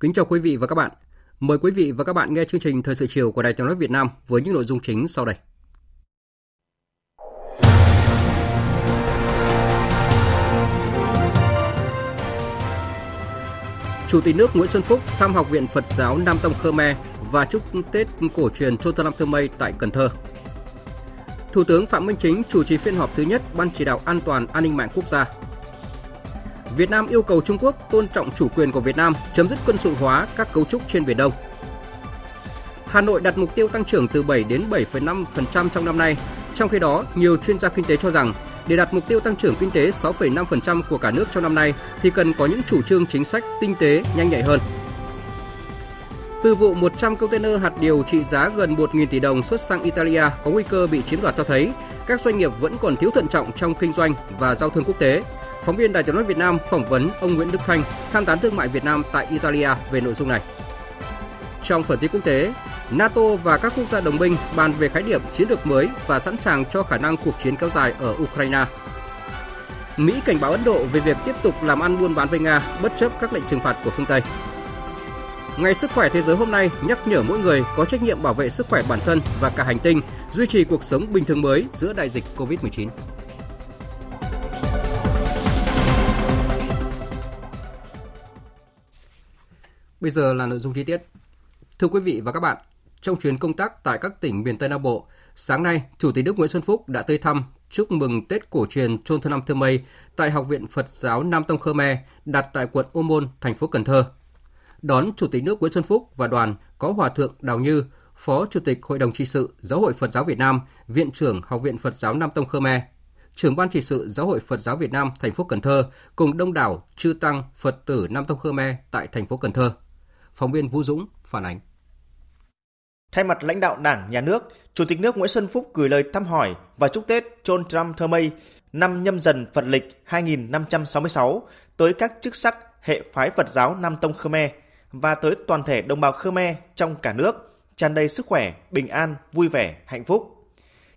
Kính chào quý vị và các bạn. Mời quý vị và các bạn nghe chương trình Thời sự chiều của Đài Tiếng nói Việt Nam với những nội dung chính sau đây. Chủ tịch nước Nguyễn Xuân Phúc thăm Học viện Phật giáo Nam tông Khmer và chúc Tết cổ truyền Chol Chnam Thmay tại Cần Thơ. Thủ tướng Phạm Minh Chính chủ trì phiên họp thứ nhất Ban Chỉ đạo An toàn An ninh mạng quốc gia. Việt Nam yêu cầu Trung Quốc tôn trọng chủ quyền của Việt Nam, chấm dứt quân sự hóa các cấu trúc trên Biển Đông. Hà Nội đặt mục tiêu tăng trưởng từ 7 đến 7,5% trong năm nay. Trong khi đó, nhiều chuyên gia kinh tế cho rằng, để đạt mục tiêu tăng trưởng kinh tế 6,5% của cả nước trong năm nay thì cần có những chủ trương chính sách tinh tế, nhanh nhạy hơn. Từ vụ 100 container hạt điều trị giá gần 1.000 tỷ đồng xuất sang Italia có nguy cơ bị chiếm đoạt cho thấy, các doanh nghiệp vẫn còn thiếu thận trọng trong kinh doanh và giao thương quốc tế. Phóng viên Đài Tiếng nói Việt Nam phỏng vấn ông Nguyễn Đức Thanh, tham tán thương mại Việt Nam tại Italia về nội dung này. Trong phần tin quốc tế, NATO và các quốc gia đồng minh bàn về khái niệm chiến lược mới và sẵn sàng cho khả năng cuộc chiến kéo dài ở Ukraine. Mỹ cảnh báo Ấn Độ về việc tiếp tục làm ăn buôn bán với Nga bất chấp các lệnh trừng phạt của phương Tây. Ngày Sức khỏe Thế giới hôm nay nhắc nhở mỗi người có trách nhiệm bảo vệ sức khỏe bản thân và cả hành tinh, duy trì cuộc sống bình thường mới giữa đại dịch Covid-19. Bây giờ là nội dung chi tiết. Thưa quý vị và các bạn, trong chuyến công tác tại các tỉnh miền Tây Nam Bộ, sáng nay, Chủ tịch nước Nguyễn Xuân Phúc đã tới thăm, chúc mừng Tết cổ truyền Chol Chnam Thmay tại Học viện Phật giáo Nam tông Khmer đặt tại quận Ô Môn, thành phố Cần Thơ. Đón Chủ tịch nước Nguyễn Xuân Phúc và đoàn có Hòa thượng Đào Như, Phó Chủ tịch Hội đồng trị sự Giáo hội Phật giáo Việt Nam, Viện trưởng Học viện Phật giáo Nam tông Khmer, Trưởng ban trị sự Giáo hội Phật giáo Việt Nam thành phố Cần Thơ cùng đông đảo chư tăng Phật tử Nam tông Khmer tại thành phố Cần Thơ. Phóng viên Vũ Dũng phản ánh. Thay mặt lãnh đạo Đảng, Nhà nước, Chủ tịch nước Nguyễn Xuân Phúc gửi lời thăm hỏi và chúc Tết Chol Chnam Thmay năm Nhâm Dần Phật lịch 2566 tới các chức sắc hệ phái Phật giáo Nam tông Khmer và tới toàn thể đồng bào Khmer trong cả nước tràn đầy sức khỏe, bình an, vui vẻ, hạnh phúc.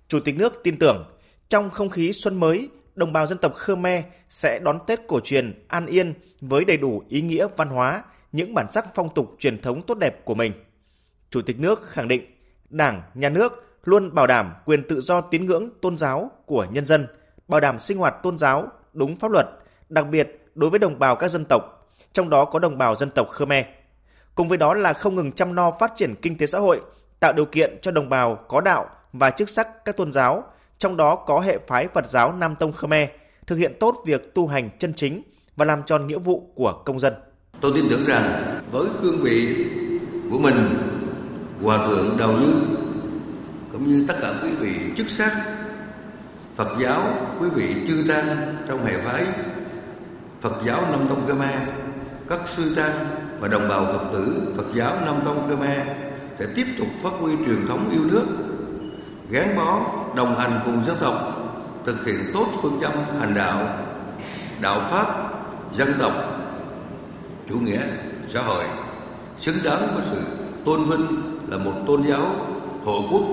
Chủ tịch nước tin tưởng trong không khí xuân mới, đồng bào dân tộc Khmer sẽ đón Tết cổ truyền an yên với đầy đủ ý nghĩa văn hóa, những bản sắc phong tục truyền thống tốt đẹp của mình. Chủ tịch nước khẳng định Đảng, Nhà nước luôn bảo đảm quyền tự do tín ngưỡng tôn giáo của nhân dân, bảo đảm sinh hoạt tôn giáo đúng pháp luật, đặc biệt đối với đồng bào các dân tộc, trong đó có đồng bào dân tộc Khmer. Cùng với đó là không ngừng chăm lo phát triển kinh tế xã hội, tạo điều kiện cho đồng bào có đạo và chức sắc các tôn giáo, trong đó có hệ phái Phật giáo Nam tông Khmer, thực hiện tốt việc tu hành chân chính và làm tròn nghĩa vụ của công dân. Tôi tin tưởng rằng với cương vị của mình, Hòa thượng Đào Như cũng như tất cả quý vị chức sắc Phật giáo, quý vị chư tăng trong hệ phái Phật giáo Nam tông Khmer, các sư tăng và đồng bào Phật tử Phật giáo Nam tông Khmer sẽ tiếp tục phát huy truyền thống yêu nước, gắn bó đồng hành cùng dân tộc, thực hiện tốt phương châm hành đạo, đạo pháp, dân tộc, chủ nghĩa xã hội, xứng đáng với sự tôn vinh là một tôn giáo hộ quốc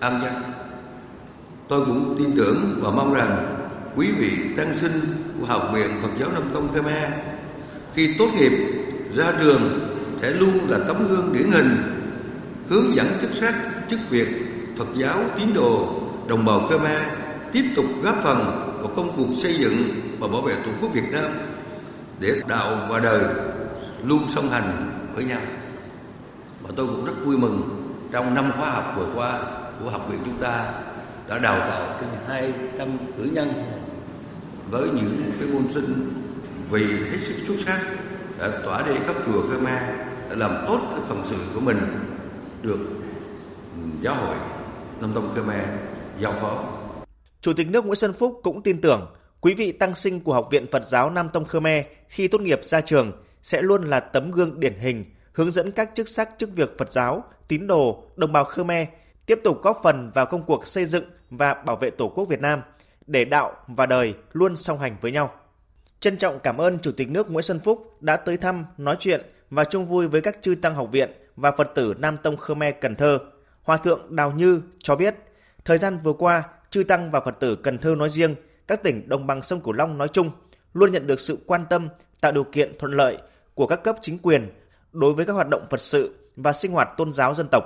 an dân. Tôi cũng tin tưởng và mong rằng quý vị tăng sinh của Học viện Phật giáo Nam tông Khmer khi tốt nghiệp ra trường sẽ luôn là tấm gương điển hình, hướng dẫn chức sắc, chức việc Phật giáo tín đồ đồng bào Khmer tiếp tục góp phần vào công cuộc xây dựng và bảo vệ Tổ quốc Việt Nam để đạo và đời luôn song hành với nhau. Và tôi cũng rất vui mừng trong năm khóa học vừa qua của học viện chúng ta đã đào tạo trên 200 cử nhân với những cái môn sinh vì hết sức xuất sắc đã tỏa đi các chùa Khmer, đã làm tốt cái phận sự của mình, được Giáo hội Nam tông Khmer giao phó. Chủ tịch nước Nguyễn Xuân Phúc cũng tin tưởng quý vị tăng sinh của Học viện Phật giáo Nam tông Khmer khi tốt nghiệp ra trường sẽ luôn là tấm gương điển hình, hướng dẫn các chức sắc chức việc Phật giáo, tín đồ, đồng bào Khmer tiếp tục góp phần vào công cuộc xây dựng và bảo vệ Tổ quốc Việt Nam, để đạo và đời luôn song hành với nhau. Trân trọng cảm ơn Chủ tịch nước Nguyễn Xuân Phúc đã tới thăm, nói chuyện và chung vui với các chư tăng học viện và Phật tử Nam tông Khmer Cần Thơ. Hòa thượng Đào Như cho biết, thời gian vừa qua, chư tăng và Phật tử Cần Thơ nói riêng, các tỉnh đồng bằng sông Cửu Long nói chung luôn nhận được sự quan tâm, tạo điều kiện thuận lợi của các cấp chính quyền đối với các hoạt động Phật sự và sinh hoạt tôn giáo dân tộc.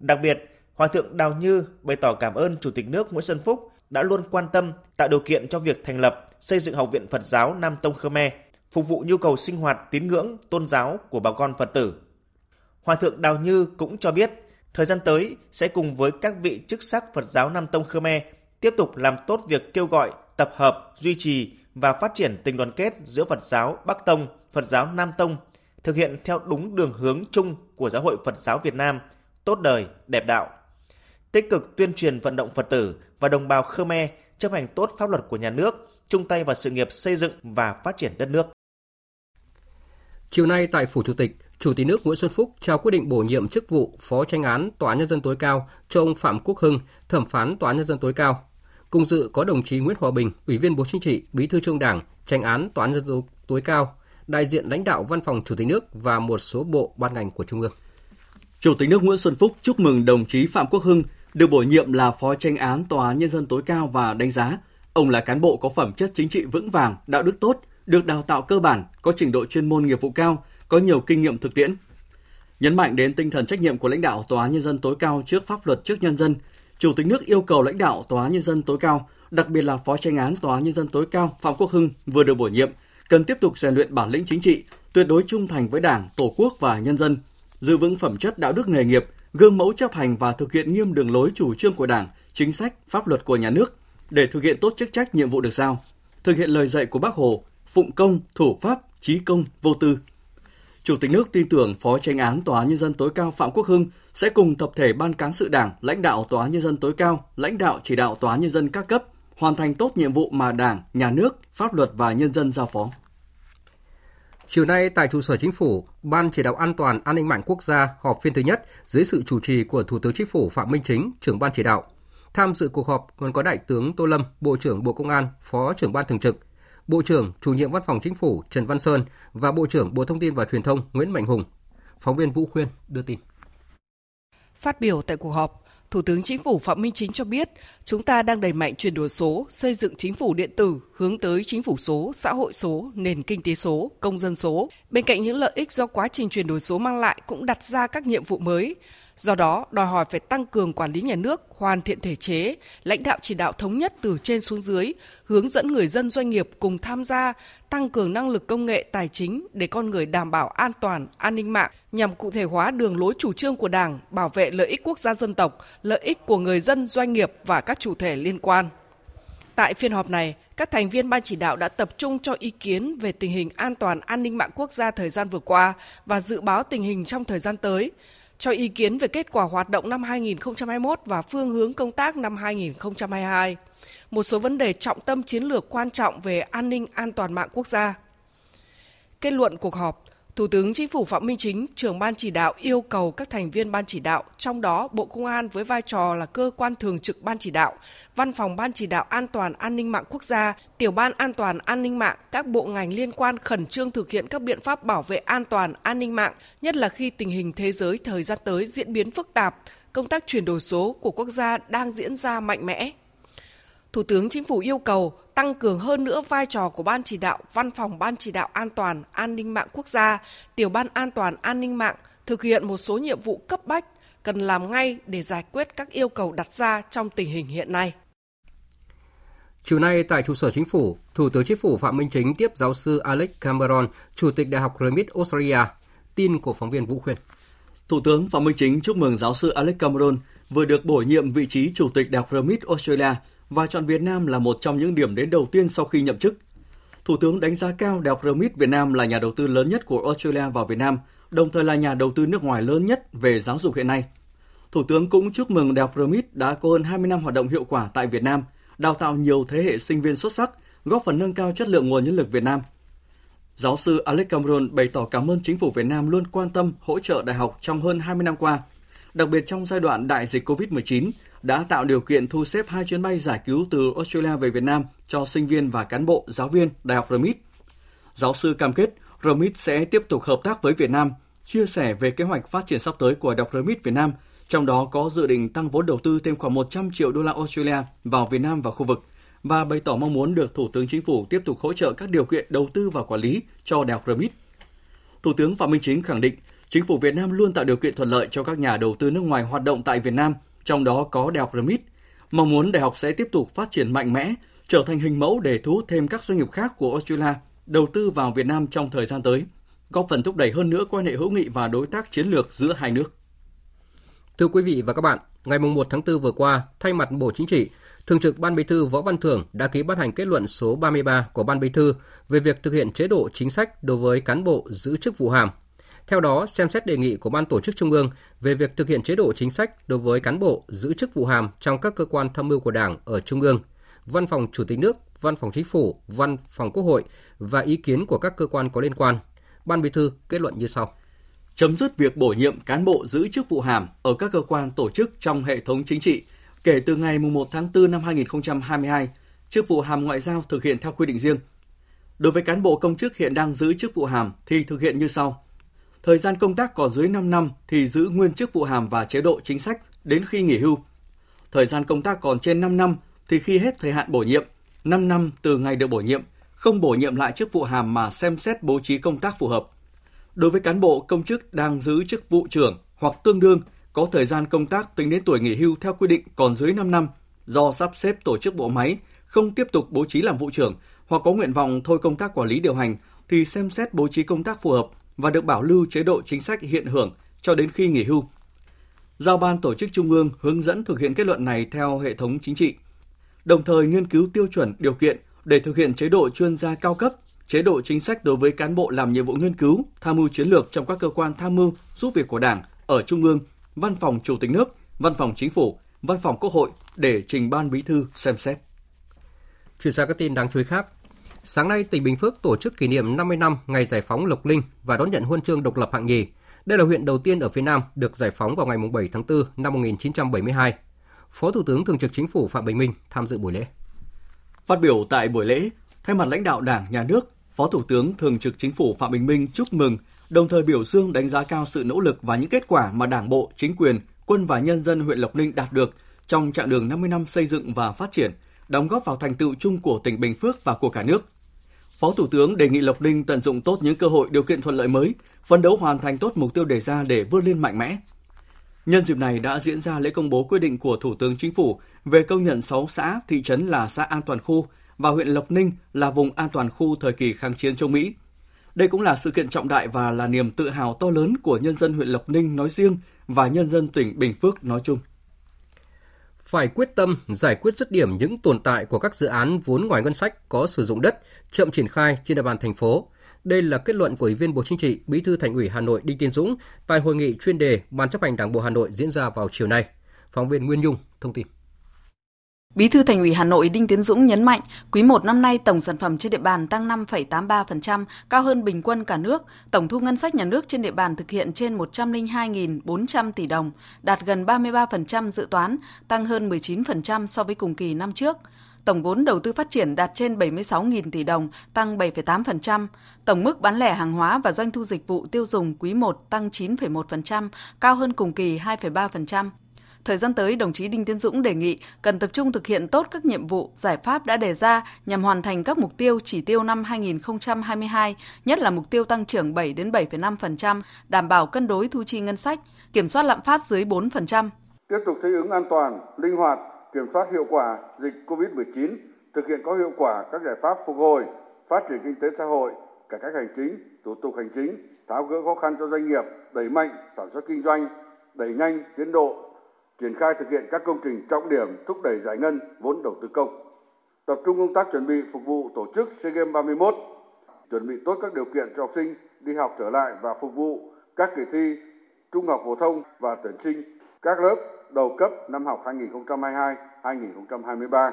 Đặc biệt, Hòa thượng Đào Như bày tỏ cảm ơn Chủ tịch nước Nguyễn Xuân Phúc đã luôn quan tâm, tạo điều kiện cho việc thành lập, xây dựng Học viện Phật giáo Nam tông Khmer, phục vụ nhu cầu sinh hoạt tín ngưỡng, tôn giáo của bà con Phật tử. Hòa thượng Đào Như cũng cho biết, thời gian tới sẽ cùng với các vị chức sắc Phật giáo Nam tông Khmer tiếp tục làm tốt việc kêu gọi, tập hợp, duy trì và phát triển tình đoàn kết giữa Phật giáo Bắc tông, Phật giáo Nam tông, thực hiện theo đúng đường hướng chung của Giáo hội Phật giáo Việt Nam, tốt đời, đẹp đạo. Tích cực tuyên truyền vận động Phật tử và đồng bào Khmer chấp hành tốt pháp luật của nhà nước, chung tay vào sự nghiệp xây dựng và phát triển đất nước. Chiều nay tại Phủ Chủ tịch, Chủ tịch nước Nguyễn Xuân Phúc trao quyết định bổ nhiệm chức vụ Phó Chánh án Tòa án Nhân dân tối cao cho ông Phạm Quốc Hưng, thẩm phán Tòa án Nhân dân tối cao. Cùng dự có đồng chí Nguyễn Hòa Bình, Ủy viên Bộ Chính trị, Bí thư Trung ương Đảng, Chánh án Tòa án Nhân dân tối cao, đại diện lãnh đạo Văn phòng Chủ tịch nước và một số bộ ban ngành của Trung ương. Chủ tịch nước Nguyễn Xuân Phúc chúc mừng đồng chí Phạm Quốc Hưng được bổ nhiệm là Phó Chánh án Tòa án Nhân dân tối cao và đánh giá ông là cán bộ có phẩm chất chính trị vững vàng, đạo đức tốt, được đào tạo cơ bản, có trình độ chuyên môn nghiệp vụ cao, có nhiều kinh nghiệm thực tiễn. Nhấn mạnh đến tinh thần trách nhiệm của lãnh đạo Tòa án Nhân dân tối cao trước pháp luật, trước nhân dân, Chủ tịch nước yêu cầu lãnh đạo Tòa án Nhân dân tối cao, đặc biệt là Phó Chánh án Tòa án Nhân dân tối cao Phạm Quốc Hưng vừa được bổ nhiệm, cần tiếp tục rèn luyện bản lĩnh chính trị, tuyệt đối trung thành với Đảng, Tổ quốc và nhân dân, giữ vững phẩm chất đạo đức nghề nghiệp, gương mẫu chấp hành và thực hiện nghiêm đường lối chủ trương của Đảng, chính sách, pháp luật của nhà nước để thực hiện tốt chức trách nhiệm vụ được giao, thực hiện lời dạy của Bác Hồ, phụng công, thủ pháp, chí công, vô tư. Chủ tịch nước tin tưởng Phó Chánh án Tòa án Nhân dân tối cao Phạm Quốc Hưng sẽ cùng tập thể Ban Cán sự Đảng, lãnh đạo Tòa án Nhân dân tối cao, lãnh đạo chỉ đạo Tòa án Nhân dân các cấp hoàn thành tốt nhiệm vụ mà Đảng, Nhà nước, pháp luật và nhân dân giao phó. Chiều nay tại trụ sở Chính phủ, Ban Chỉ đạo An toàn An ninh mạng quốc gia họp phiên thứ nhất dưới sự chủ trì của Thủ tướng Chính phủ Phạm Minh Chính, trưởng Ban Chỉ đạo. Tham dự cuộc họp còn có Đại tướng Tô Lâm, Bộ trưởng Bộ Công an, Phó trưởng Ban Thường trực, Bộ trưởng Chủ nhiệm Văn phòng Chính phủ Trần Văn Sơn và Bộ trưởng Bộ Thông tin và Truyền thông Nguyễn Mạnh Hùng. Phóng viên Vũ Khuyên đưa tin. Phát biểu tại cuộc họp, Thủ tướng Chính phủ Phạm Minh Chính cho biết, chúng ta đang đẩy mạnh chuyển đổi số, xây dựng chính phủ điện tử, hướng tới chính phủ số, xã hội số, nền kinh tế số, công dân số. Bên cạnh những lợi ích do quá trình chuyển đổi số mang lại cũng đặt ra các nhiệm vụ mới. Do đó, đòi hỏi phải tăng cường quản lý nhà nước, hoàn thiện thể chế, lãnh đạo chỉ đạo thống nhất từ trên xuống dưới, hướng dẫn người dân doanh nghiệp cùng tham gia, tăng cường năng lực công nghệ tài chính để con người đảm bảo an toàn, an ninh mạng, nhằm cụ thể hóa đường lối chủ trương của Đảng, bảo vệ lợi ích quốc gia dân tộc, lợi ích của người dân, doanh nghiệp và các chủ thể liên quan. Tại phiên họp này, các thành viên Ban Chỉ đạo đã tập trung cho ý kiến về tình hình an toàn, an ninh mạng quốc gia thời gian vừa qua và dự báo tình hình trong thời gian tới, cho ý kiến về kết quả hoạt động năm 2021 và phương hướng công tác năm 2022, một số vấn đề trọng tâm chiến lược quan trọng về an ninh an toàn mạng quốc gia. Kết luận cuộc họp, Thủ tướng Chính phủ Phạm Minh Chính, trưởng Ban Chỉ đạo yêu cầu các thành viên Ban Chỉ đạo, trong đó Bộ Công an với vai trò là cơ quan thường trực Ban Chỉ đạo, Văn phòng Ban Chỉ đạo An toàn An ninh mạng quốc gia, Tiểu ban An toàn An ninh mạng, các bộ ngành liên quan khẩn trương thực hiện các biện pháp bảo vệ an toàn an ninh mạng, nhất là khi tình hình thế giới thời gian tới diễn biến phức tạp, công tác chuyển đổi số của quốc gia đang diễn ra mạnh mẽ. Thủ tướng Chính phủ yêu cầu tăng cường hơn nữa vai trò của Ban Chỉ đạo, Văn phòng Ban Chỉ đạo An toàn An ninh mạng quốc gia, Tiểu ban An toàn An ninh mạng thực hiện một số nhiệm vụ cấp bách cần làm ngay để giải quyết các yêu cầu đặt ra trong tình hình hiện nay. Chiều nay tại trụ sở Chính phủ, Thủ tướng Chính phủ Phạm Minh Chính tiếp giáo sư Alex Cameron, Chủ tịch Đại học RMIT Australia. Tin của phóng viên Vũ Khuyên. Thủ tướng Phạm Minh Chính chúc mừng giáo sư Alex Cameron vừa được bổ nhiệm vị trí Chủ tịch Đại học RMIT Australia và chọn Việt Nam là một trong những điểm đến đầu tiên sau khi nhậm chức. Thủ tướng đánh giá cao Đại học RMIT Việt Nam là nhà đầu tư lớn nhất của Australia vào Việt Nam, đồng thời là nhà đầu tư nước ngoài lớn nhất về giáo dục hiện nay. Thủ tướng cũng chúc mừng Đại học RMIT đã có hơn 20 năm hoạt động hiệu quả tại Việt Nam, đào tạo nhiều thế hệ sinh viên xuất sắc, góp phần nâng cao chất lượng nguồn nhân lực Việt Nam. Giáo sư Alex Cameron bày tỏ cảm ơn chính phủ Việt Nam luôn quan tâm, hỗ trợ đại học trong hơn 20 năm qua, đặc biệt trong giai đoạn đại dịch COVID-19 đã tạo điều kiện thu xếp 2 chuyến bay giải cứu từ Australia về Việt Nam cho sinh viên và cán bộ, giáo viên Đại học RMIT. Giáo sư cam kết RMIT sẽ tiếp tục hợp tác với Việt Nam, chia sẻ về kế hoạch phát triển sắp tới của Đại học RMIT Việt Nam, trong đó có dự định tăng vốn đầu tư thêm khoảng 100 triệu đô la Australia vào Việt Nam và khu vực, và bày tỏ mong muốn được Thủ tướng Chính phủ tiếp tục hỗ trợ các điều kiện đầu tư và quản lý cho Đại học RMIT. Thủ tướng Phạm Minh Chính khẳng định, Chính phủ Việt Nam luôn tạo điều kiện thuận lợi cho các nhà đầu tư nước ngoài hoạt động tại Việt Nam, trong đó có Đại học RMIT. Mong muốn đại học sẽ tiếp tục phát triển mạnh mẽ, trở thành hình mẫu để thu hút thêm các doanh nghiệp khác của Australia đầu tư vào Việt Nam trong thời gian tới, góp phần thúc đẩy hơn nữa quan hệ hữu nghị và đối tác chiến lược giữa hai nước. Thưa quý vị và các bạn, ngày 1 tháng 4 vừa qua, thay mặt Bộ Chính trị, Thường trực Ban Bí thư Võ Văn Thưởng đã ký ban hành kết luận số 33 của Ban Bí thư về việc thực hiện chế độ chính sách đối với cán bộ giữ chức vụ hàm. Theo đó, xem xét đề nghị của Ban Tổ chức Trung ương về việc thực hiện chế độ chính sách đối với cán bộ giữ chức vụ hàm trong các cơ quan tham mưu của Đảng ở Trung ương, Văn phòng Chủ tịch nước, Văn phòng Chính phủ, Văn phòng Quốc hội và ý kiến của các cơ quan có liên quan. Ban Bí thư kết luận như sau. Chấm dứt việc bổ nhiệm cán bộ giữ chức vụ hàm ở các cơ quan tổ chức trong hệ thống chính trị kể từ ngày 1 tháng 4 năm 2022, chức vụ hàm ngoại giao thực hiện theo quy định riêng. Đối với cán bộ công chức hiện đang giữ chức vụ hàm thì thực hiện như sau. Thời gian công tác còn dưới 5 năm thì giữ nguyên chức vụ hàm và chế độ chính sách đến khi nghỉ hưu. Thời gian công tác còn trên 5 năm thì khi hết thời hạn bổ nhiệm, 5 năm từ ngày được bổ nhiệm, không bổ nhiệm lại chức vụ hàm mà xem xét bố trí công tác phù hợp. Đối với cán bộ công chức đang giữ chức vụ trưởng hoặc tương đương có thời gian công tác tính đến tuổi nghỉ hưu theo quy định còn dưới 5 năm, do sắp xếp tổ chức bộ máy, không tiếp tục bố trí làm vụ trưởng hoặc có nguyện vọng thôi công tác quản lý điều hành thì xem xét bố trí công tác phù hợp và được bảo lưu chế độ chính sách hiện hưởng cho đến khi nghỉ hưu. Giao Ban Tổ chức Trung ương hướng dẫn thực hiện kết luận này theo hệ thống chính trị, đồng thời nghiên cứu tiêu chuẩn điều kiện để thực hiện chế độ chuyên gia cao cấp, chế độ chính sách đối với cán bộ làm nhiệm vụ nghiên cứu, tham mưu chiến lược trong các cơ quan tham mưu giúp việc của Đảng ở Trung ương, Văn phòng Chủ tịch nước, Văn phòng Chính phủ, Văn phòng Quốc hội để trình Ban Bí thư xem xét. Chuyển sang các tin đáng chú ý khác. Sáng nay, tỉnh Bình Phước tổ chức kỷ niệm 50 năm ngày giải phóng Lộc Ninh và đón nhận huân chương độc lập hạng nhì. Đây là huyện đầu tiên ở phía Nam được giải phóng vào ngày 7 tháng 4 năm 1972. Phó Thủ tướng Thường trực Chính phủ Phạm Bình Minh tham dự buổi lễ. Phát biểu tại buổi lễ, thay mặt lãnh đạo Đảng, Nhà nước, Phó Thủ tướng Thường trực Chính phủ Phạm Bình Minh chúc mừng, đồng thời biểu dương đánh giá cao sự nỗ lực và những kết quả mà Đảng bộ, chính quyền, quân và nhân dân huyện Lộc Ninh đạt được trong chặng đường 50 năm xây dựng và phát triển, đóng góp vào thành tựu chung của tỉnh Bình Phước và của cả nước. Phó Thủ tướng đề nghị Lộc Ninh tận dụng tốt những cơ hội điều kiện thuận lợi mới, phấn đấu hoàn thành tốt mục tiêu đề ra để vươn lên mạnh mẽ. Nhân dịp này đã diễn ra lễ công bố quyết định của Thủ tướng Chính phủ về công nhận 6 xã, thị trấn là xã an toàn khu và huyện Lộc Ninh là vùng an toàn khu thời kỳ kháng chiến chống Mỹ. Đây cũng là sự kiện trọng đại và là niềm tự hào to lớn của nhân dân huyện Lộc Ninh nói riêng và nhân dân tỉnh Bình Phước nói chung. Phải quyết tâm giải quyết dứt điểm những tồn tại của các dự án vốn ngoài ngân sách có sử dụng đất chậm triển khai trên địa bàn thành phố. Đây là kết luận của Ủy viên Bộ Chính trị, Bí thư Thành ủy Hà Nội Đinh Tiến Dũng tại hội nghị chuyên đề Ban chấp hành Đảng bộ Hà Nội diễn ra vào chiều nay. Phóng viên Nguyên Nhung thông tin. Bí thư Thành ủy Hà Nội Đinh Tiến Dũng nhấn mạnh, quý 1 năm nay tổng sản phẩm trên địa bàn tăng 5,83%, cao hơn bình quân cả nước. Tổng thu ngân sách nhà nước trên địa bàn thực hiện trên 102.400 tỷ đồng, đạt gần 33% dự toán, tăng hơn 19% so với cùng kỳ năm trước. Tổng vốn đầu tư phát triển đạt trên 76.000 tỷ đồng, tăng 7,8%. Tổng mức bán lẻ hàng hóa và doanh thu dịch vụ tiêu dùng quý 1 tăng 9,1%, cao hơn cùng kỳ 2,3%. Thời gian tới, đồng chí Đinh Tiến Dũng đề nghị cần tập trung thực hiện tốt các nhiệm vụ, giải pháp đã đề ra nhằm hoàn thành các mục tiêu chỉ tiêu năm 2022, nhất là mục tiêu tăng trưởng 7-7,5%, đảm bảo cân đối thu chi ngân sách, kiểm soát lạm phát dưới 4%. Tiếp tục thích ứng an toàn, linh hoạt, kiểm soát hiệu quả dịch COVID-19, thực hiện có hiệu quả các giải pháp phục hồi, phát triển kinh tế xã hội, cải cách hành chính, thủ tục hành chính, tháo gỡ khó khăn cho doanh nghiệp, đẩy mạnh sản xuất kinh doanh, đẩy nhanh tiến độ triển khai thực hiện các công trình trọng điểm thúc đẩy giải ngân vốn đầu tư công, tập trung công tác chuẩn bị phục vụ tổ chức SEA Games 31, chuẩn bị tốt các điều kiện cho học sinh đi học trở lại và phục vụ các kỳ thi trung học phổ thông và tuyển sinh các lớp đầu cấp năm học 2022-2023.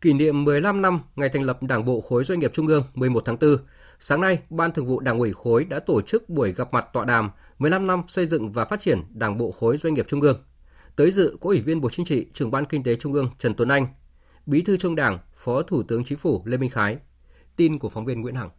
Kỷ niệm 15 năm ngày thành lập Đảng bộ khối doanh nghiệp Trung ương 11 tháng 4, sáng nay, Ban Thường vụ Đảng ủy khối đã tổ chức buổi gặp mặt tọa đàm 15 năm xây dựng và phát triển Đảng bộ khối doanh nghiệp Trung ương. Tới dự có Ủy viên Bộ Chính trị, Trưởng Ban Kinh tế Trung ương Trần Tuấn Anh, Bí thư Trung Đảng, Phó Thủ tướng Chính phủ Lê Minh Khái. Tin của phóng viên Nguyễn Hằng.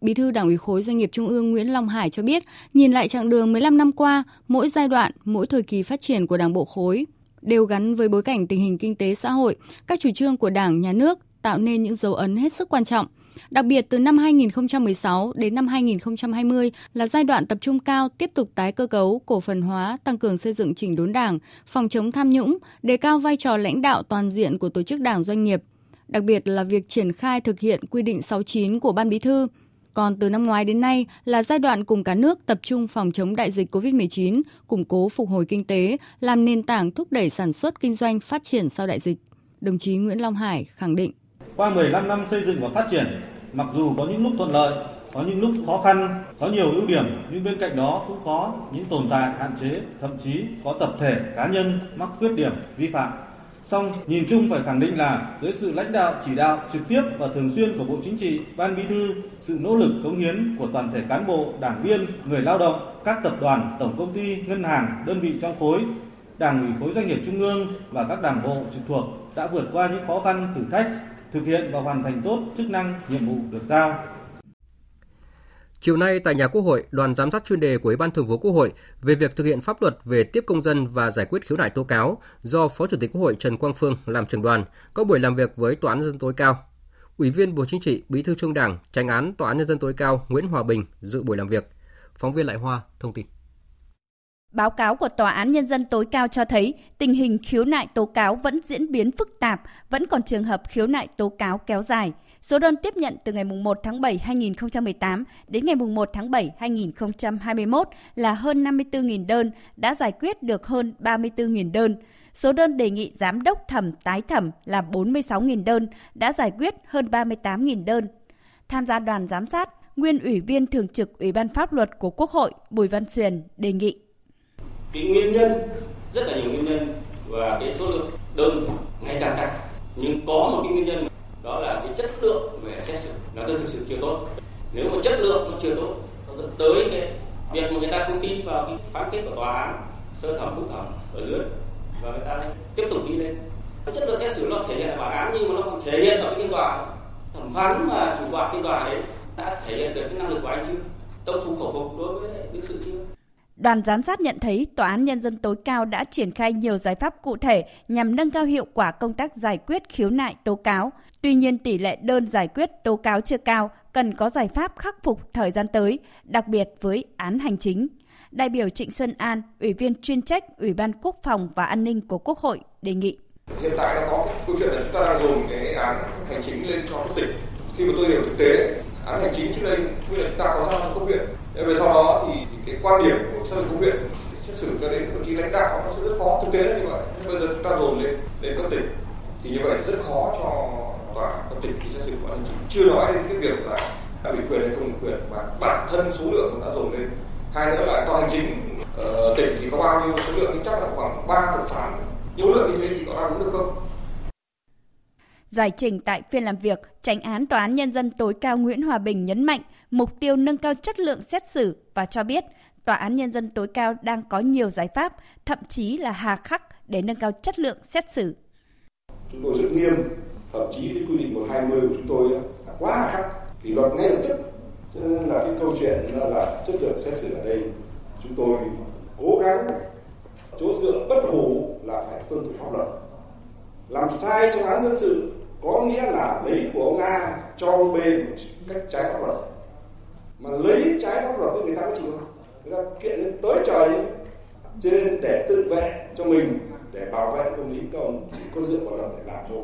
Bí thư Đảng ủy khối doanh nghiệp Trung ương Nguyễn Long Hải cho biết, nhìn lại chặng đường 15 năm qua, mỗi giai đoạn, mỗi thời kỳ phát triển của Đảng bộ khối đều gắn với bối cảnh tình hình kinh tế xã hội, các chủ trương của Đảng, Nhà nước tạo nên những dấu ấn hết sức quan trọng. Đặc biệt, từ năm 2016 đến năm 2020 là giai đoạn tập trung cao tiếp tục tái cơ cấu, cổ phần hóa, tăng cường xây dựng chỉnh đốn Đảng, phòng chống tham nhũng, đề cao vai trò lãnh đạo toàn diện của tổ chức Đảng doanh nghiệp. Đặc biệt là việc triển khai thực hiện quy định 69 của Ban Bí thư. Còn từ năm ngoái đến nay là giai đoạn cùng cả nước tập trung phòng chống đại dịch COVID-19, củng cố phục hồi kinh tế, làm nền tảng thúc đẩy sản xuất kinh doanh phát triển sau đại dịch. Đồng chí Nguyễn Long Hải khẳng định. Qua 15 năm xây dựng và phát triển, mặc dù có những lúc thuận lợi, có những lúc khó khăn, có nhiều ưu điểm, nhưng bên cạnh đó cũng có những tồn tại hạn chế, thậm chí có tập thể cá nhân mắc khuyết điểm, vi phạm. Song nhìn chung phải khẳng định là dưới sự lãnh đạo, chỉ đạo trực tiếp và thường xuyên của Bộ Chính trị, Ban Bí thư, sự nỗ lực cống hiến của toàn thể cán bộ, đảng viên, người lao động, các tập đoàn, tổng công ty, ngân hàng, đơn vị trong khối, Đảng ủy khối doanh nghiệp Trung ương và các đảng bộ trực thuộc đã vượt qua những khó khăn, thử thách, thực hiện và hoàn thành tốt chức năng, nhiệm vụ được giao. Chiều nay tại nhà Quốc hội, đoàn giám sát chuyên đề của Ủy ban Thường vụ Quốc hội về việc thực hiện pháp luật về tiếp công dân và giải quyết khiếu nại tố cáo do Phó Chủ tịch Quốc hội Trần Quang Phương làm trưởng đoàn có buổi làm việc với Tòa án Nhân dân tối cao. Ủy viên Bộ Chính trị, Bí thư Trung Đảng, Chánh án Tòa án Nhân dân tối cao Nguyễn Hòa Bình dự buổi làm việc. Phóng viên Lại Hoa thông tin. Báo cáo của Tòa án Nhân dân tối cao cho thấy tình hình khiếu nại tố cáo vẫn diễn biến phức tạp, vẫn còn trường hợp khiếu nại tố cáo kéo dài. Số đơn tiếp nhận từ ngày 1 tháng 7 2018 đến ngày 1 tháng 7 2021 là hơn 54.000 đơn, đã giải quyết được hơn 34.000 đơn. Số đơn đề nghị giám đốc thẩm tái thẩm là 46.000 đơn, đã giải quyết hơn 38.000 đơn. Tham gia đoàn giám sát, nguyên Ủy viên Thường trực Ủy ban Pháp luật của Quốc hội Bùi Văn Xuyền đề nghị. Cái nguyên nhân, rất là nhiều nguyên nhân và cái số lượng đơn ngày càng tăng, nhưng có một cái nguyên nhân đó là cái chất lượng về xét xử nó thực sự chưa tốt. Nếu mà chất lượng nó chưa tốt, nó dẫn tới cái việc mà người ta không tin vào cái phán quyết của tòa án sơ thẩm, phúc thẩm ở dưới và người ta tiếp tục đi lên. Chất lượng xét xử nó thể hiện ở bản án, nhưng mà nó còn thể hiện ở cái phiên tòa, thẩm phán mà chủ tọa phiên tòa đấy đã thể hiện được cái năng lực của anh chưa, tâm phục khẩu phục đối với những sự chưa. Đoàn giám sát nhận thấy Tòa án Nhân dân tối cao đã triển khai nhiều giải pháp cụ thể nhằm nâng cao hiệu quả công tác giải quyết khiếu nại tố cáo. Tuy nhiên, tỷ lệ đơn giải quyết tố cáo chưa cao, cần có giải pháp khắc phục thời gian tới, đặc biệt với án hành chính. Đại biểu Trịnh Xuân An, Ủy viên chuyên trách Ủy ban Quốc phòng và An ninh của Quốc hội đề nghị. Hiện tại đã có cái câu chuyện là chúng ta đang dồn cái án hành chính lên cho các tỉnh. Khi mà tôi hiểu thực tế, án hành chính trước đây chúng ta có giao cho cấp huyện. Về sau đó thì cái quan điểm của xã hội công huyện xét xử cho đến các đồng chí lãnh đạo nó sẽ rất khó, thực tế là như vậy. Bây giờ chúng ta dồn lên cấp tỉnh thì như vậy rất khó cho tòa cấp tỉnh khi xét xử của hành chính. Chưa nói đến cái việc là ủy quyền hay không ủy quyền, mà bản thân số lượng cũng đã dồn lên. Hai nữa là tòa hành chính tỉnh thì có bao nhiêu số lượng, thì chắc là khoảng 3 thẩm phán, số lượng như thế thì có đáp ứng được không? Giải trình tại phiên làm việc, Chánh án Tòa án Nhân dân tối cao Nguyễn Hòa Bình nhấn mạnh mục tiêu nâng cao chất lượng xét xử và cho biết Tòa án Nhân dân tối cao đang có nhiều giải pháp, thậm chí là hà khắc để nâng cao chất lượng xét xử. Chúng tôi rất nghiêm, thậm chí cái quy định 120 của chúng tôi là quá hà khắc, kỷ luật ngay lập tức. Cho nên là cái câu chuyện là chất lượng xét xử ở đây, chúng tôi cố gắng chỗ dựa bất hủ là phải tuân thủ pháp luật. Làm sai trong án dân sự có nghĩa là lấy của ông A cho ông B một cách trái pháp luật. Mà lấy trái pháp luật thì người ta có chịu, người ta kiện lên tới trời, cho nên để tự vệ cho mình, để bảo vệ công lý, còn chỉ có dựa vào luật để làm thôi,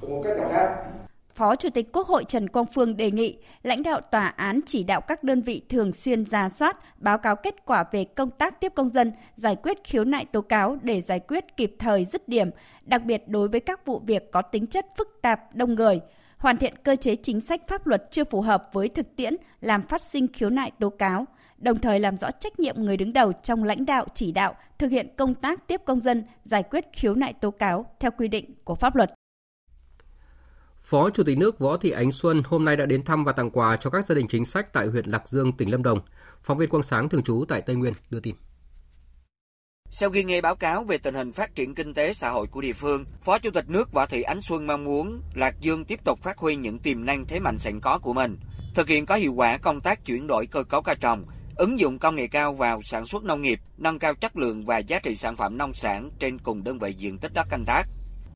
không có cách nào khác. Phó Chủ tịch Quốc hội Trần Quang Phương đề nghị lãnh đạo tòa án chỉ đạo các đơn vị thường xuyên rà soát, báo cáo kết quả về công tác tiếp công dân, giải quyết khiếu nại tố cáo để giải quyết kịp thời dứt điểm, đặc biệt đối với các vụ việc có tính chất phức tạp, đông người, hoàn thiện cơ chế chính sách pháp luật chưa phù hợp với thực tiễn làm phát sinh khiếu nại tố cáo, đồng thời làm rõ trách nhiệm người đứng đầu trong lãnh đạo chỉ đạo thực hiện công tác tiếp công dân, giải quyết khiếu nại tố cáo theo quy định của pháp luật. Phó Chủ tịch nước Võ Thị Ánh Xuân hôm nay đã đến thăm và tặng quà cho các gia đình chính sách tại huyện Lạc Dương, tỉnh Lâm Đồng. Phóng viên Quang Sáng thường trú tại Tây Nguyên đưa tin. Sau khi nghe báo cáo về tình hình phát triển kinh tế xã hội của địa phương, Phó Chủ tịch nước Võ Thị Ánh Xuân mong muốn Lạc Dương tiếp tục phát huy những tiềm năng thế mạnh sẵn có của mình, thực hiện có hiệu quả công tác chuyển đổi cơ cấu cây trồng, ứng dụng công nghệ cao vào sản xuất nông nghiệp, nâng cao chất lượng và giá trị sản phẩm nông sản trên cùng đơn vị diện tích đất canh tác.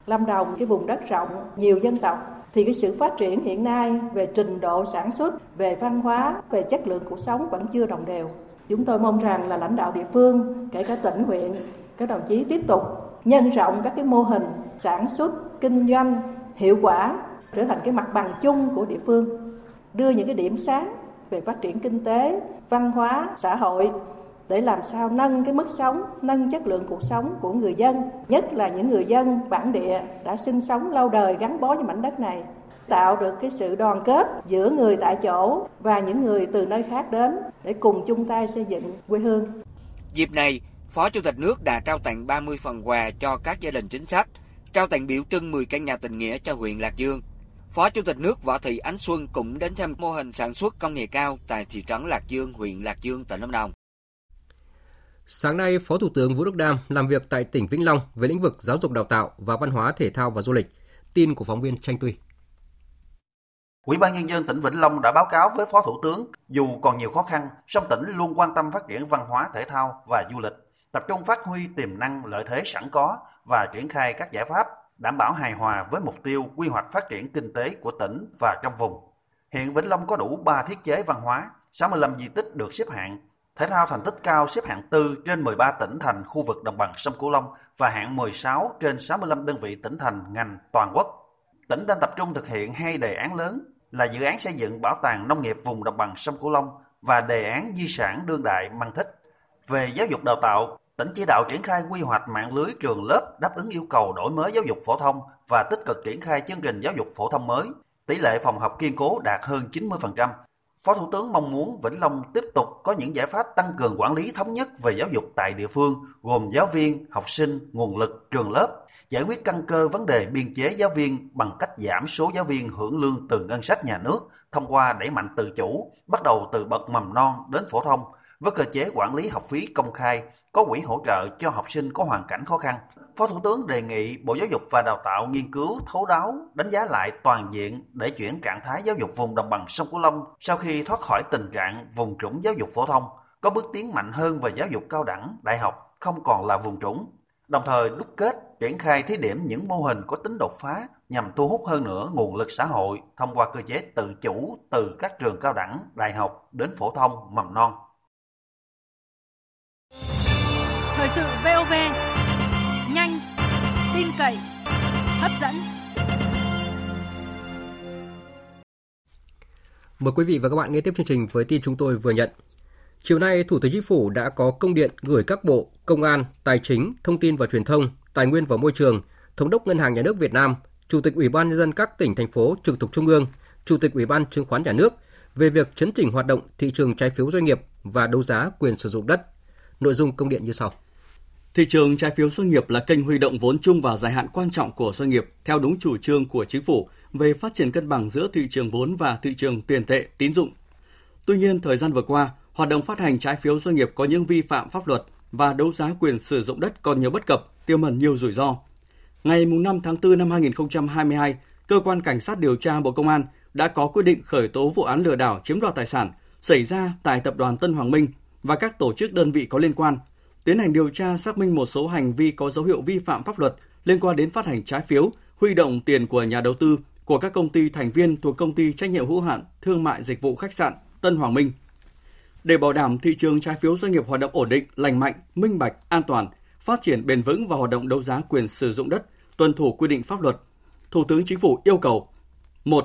Lâm Đồng cái vùng đất rộng, nhiều dân tộc thì cái sự phát triển hiện nay về trình độ sản xuất, về văn hóa, về chất lượng cuộc sống vẫn chưa đồng đều. Chúng tôi mong rằng là lãnh đạo địa phương, kể cả tỉnh huyện, các đồng chí tiếp tục nhân rộng các cái mô hình sản xuất, kinh doanh hiệu quả trở thành cái mặt bằng chung của địa phương, đưa những cái điểm sáng về phát triển kinh tế, văn hóa, xã hội để làm sao nâng cái mức sống, nâng chất lượng cuộc sống của người dân, nhất là những người dân bản địa đã sinh sống lâu đời gắn bó với mảnh đất này, tạo được cái sự đoàn kết giữa người tại chỗ và những người từ nơi khác đến để cùng chung tay xây dựng quê hương. Dịp này, Phó Chủ tịch nước đã trao tặng 30 phần quà cho các gia đình chính sách, trao tặng biểu trưng 10 căn nhà tình nghĩa cho huyện Lạc Dương. Phó Chủ tịch nước Võ Thị Ánh Xuân cũng đến thăm mô hình sản xuất công nghệ cao tại thị trấn Lạc Dương, huyện Lạc Dương, tỉnh Lâm Đồng. Sáng nay, Phó Thủ tướng Vũ Đức Đam làm việc tại tỉnh Vĩnh Long về lĩnh vực giáo dục đào tạo và văn hóa thể thao và du lịch. Tin của phóng viên Tranh Tuy. Ủy ban nhân dân tỉnh Vĩnh Long đã báo cáo với Phó Thủ tướng, dù còn nhiều khó khăn, song tỉnh luôn quan tâm phát triển văn hóa thể thao và du lịch, tập trung phát huy tiềm năng lợi thế sẵn có và triển khai các giải pháp đảm bảo hài hòa với mục tiêu quy hoạch phát triển kinh tế của tỉnh và trong vùng. Hiện Vĩnh Long có đủ 3 thiết chế văn hóa, 65 di tích được xếp hạng. Thể thao thành tích cao xếp hạng 4 trên 13 tỉnh thành khu vực đồng bằng sông Cửu Long và hạng 16 trên 65 đơn vị tỉnh thành ngành toàn quốc. Tỉnh đang tập trung thực hiện 2 đề án lớn là dự án xây dựng bảo tàng nông nghiệp vùng đồng bằng sông Cửu Long và đề án di sản đương đại Măng Thích. Về giáo dục đào tạo, tỉnh chỉ đạo triển khai quy hoạch mạng lưới trường lớp đáp ứng yêu cầu đổi mới giáo dục phổ thông và tích cực triển khai chương trình giáo dục phổ thông mới. Tỷ lệ phòng học kiên cố đạt hơn 90%. Phó Thủ tướng mong muốn Vĩnh Long tiếp tục có những giải pháp tăng cường quản lý thống nhất về giáo dục tại địa phương, gồm giáo viên, học sinh, nguồn lực, trường lớp, giải quyết căn cơ vấn đề biên chế giáo viên bằng cách giảm số giáo viên hưởng lương từ ngân sách nhà nước thông qua đẩy mạnh tự chủ, bắt đầu từ bậc mầm non đến phổ thông, với cơ chế quản lý học phí công khai, có quỹ hỗ trợ cho học sinh có hoàn cảnh khó khăn. Phó Thủ tướng đề nghị Bộ Giáo dục và Đào tạo nghiên cứu thấu đáo, đánh giá lại toàn diện để chuyển trạng thái giáo dục vùng đồng bằng sông Cửu Long sau khi thoát khỏi tình trạng vùng trũng giáo dục phổ thông, có bước tiến mạnh hơn về giáo dục cao đẳng, đại học, không còn là vùng trũng. Đồng thời đúc kết, triển khai thí điểm những mô hình có tính đột phá nhằm thu hút hơn nữa nguồn lực xã hội thông qua cơ chế tự chủ từ các trường cao đẳng, đại học đến phổ thông, mầm non. Thời sự VOV, nhanh, tin cậy, hấp dẫn. Mời quý vị và các bạn nghe tiếp chương trình với tin chúng tôi vừa nhận. Chiều nay, Thủ tướng Chính phủ đã có công điện gửi các bộ Công an, Tài chính, Thông tin và Truyền thông, Tài nguyên và Môi trường, Thống đốc Ngân hàng Nhà nước Việt Nam, Chủ tịch Ủy ban Nhân dân các tỉnh, thành phố trực thuộc Trung ương, Chủ tịch Ủy ban Chứng khoán Nhà nước về việc chấn chỉnh hoạt động thị trường trái phiếu doanh nghiệp và đấu giá quyền sử dụng đất. Nội dung công điện như sau. Thị trường trái phiếu doanh nghiệp là kênh huy động vốn chung và dài hạn quan trọng của doanh nghiệp theo đúng chủ trương của Chính phủ về phát triển cân bằng giữa thị trường vốn và thị trường tiền tệ, tín dụng. Tuy nhiên, thời gian vừa qua, hoạt động phát hành trái phiếu doanh nghiệp có những vi phạm pháp luật và đấu giá quyền sử dụng đất còn nhiều bất cập, tiềm ẩn nhiều rủi ro. Ngày 5 tháng 4 năm 2022, Cơ quan Cảnh sát Điều tra Bộ Công an đã có quyết định khởi tố vụ án lừa đảo chiếm đoạt tài sản xảy ra tại Tập đoàn Tân Hoàng Minh và các tổ chức đơn vị có liên quan, tiến hành điều tra xác minh một số hành vi có dấu hiệu vi phạm pháp luật liên quan đến phát hành trái phiếu, huy động tiền của nhà đầu tư của các công ty thành viên thuộc Công ty Trách nhiệm hữu hạn Thương mại Dịch vụ Khách sạn Tân Hoàng Minh. Để bảo đảm thị trường trái phiếu doanh nghiệp hoạt động ổn định, lành mạnh, minh bạch, an toàn, phát triển bền vững và hoạt động đấu giá quyền sử dụng đất tuân thủ quy định pháp luật, Thủ tướng Chính phủ yêu cầu 1.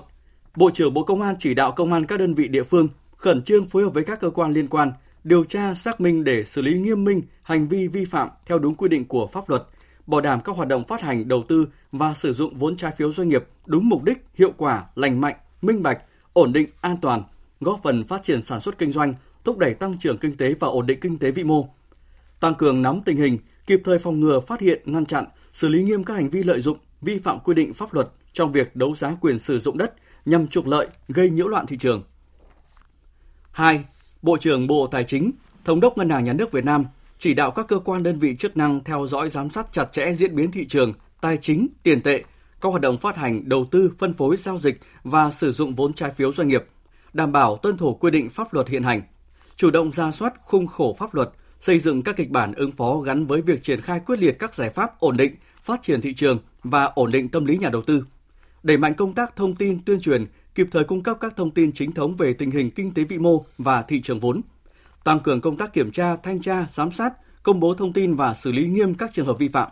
Bộ trưởng Bộ Công an chỉ đạo công an các đơn vị địa phương khẩn trương phối hợp với các cơ quan liên quan, điều tra, xác minh để xử lý nghiêm minh hành vi vi phạm theo đúng quy định của pháp luật, bảo đảm các hoạt động phát hành, đầu tư và sử dụng vốn trái phiếu doanh nghiệp đúng mục đích, hiệu quả, lành mạnh, minh bạch, ổn định, an toàn, góp phần phát triển sản xuất kinh doanh, thúc đẩy tăng trưởng kinh tế và ổn định kinh tế vĩ mô. Tăng cường nắm tình hình, kịp thời phòng ngừa, phát hiện, ngăn chặn, xử lý nghiêm các hành vi lợi dụng, vi phạm quy định pháp luật trong việc đấu giá quyền sử dụng đất nhằm trục lợi, gây nhiễu loạn thị trường. 2. Bộ trưởng Bộ Tài chính, Thống đốc Ngân hàng Nhà nước Việt Nam chỉ đạo các cơ quan đơn vị chức năng theo dõi giám sát chặt chẽ diễn biến thị trường, tài chính, tiền tệ, các hoạt động phát hành, đầu tư, phân phối, giao dịch và sử dụng vốn trái phiếu doanh nghiệp, đảm bảo tuân thủ quy định pháp luật hiện hành, chủ động ra soát khung khổ pháp luật, xây dựng các kịch bản ứng phó gắn với việc triển khai quyết liệt các giải pháp ổn định, phát triển thị trường và ổn định tâm lý nhà đầu tư. Đẩy mạnh công tác thông tin tuyên truyền, kịp thời cung cấp các thông tin chính thống về tình hình kinh tế vĩ mô và thị trường vốn. Tăng cường công tác kiểm tra, thanh tra, giám sát, công bố thông tin và xử lý nghiêm các trường hợp vi phạm.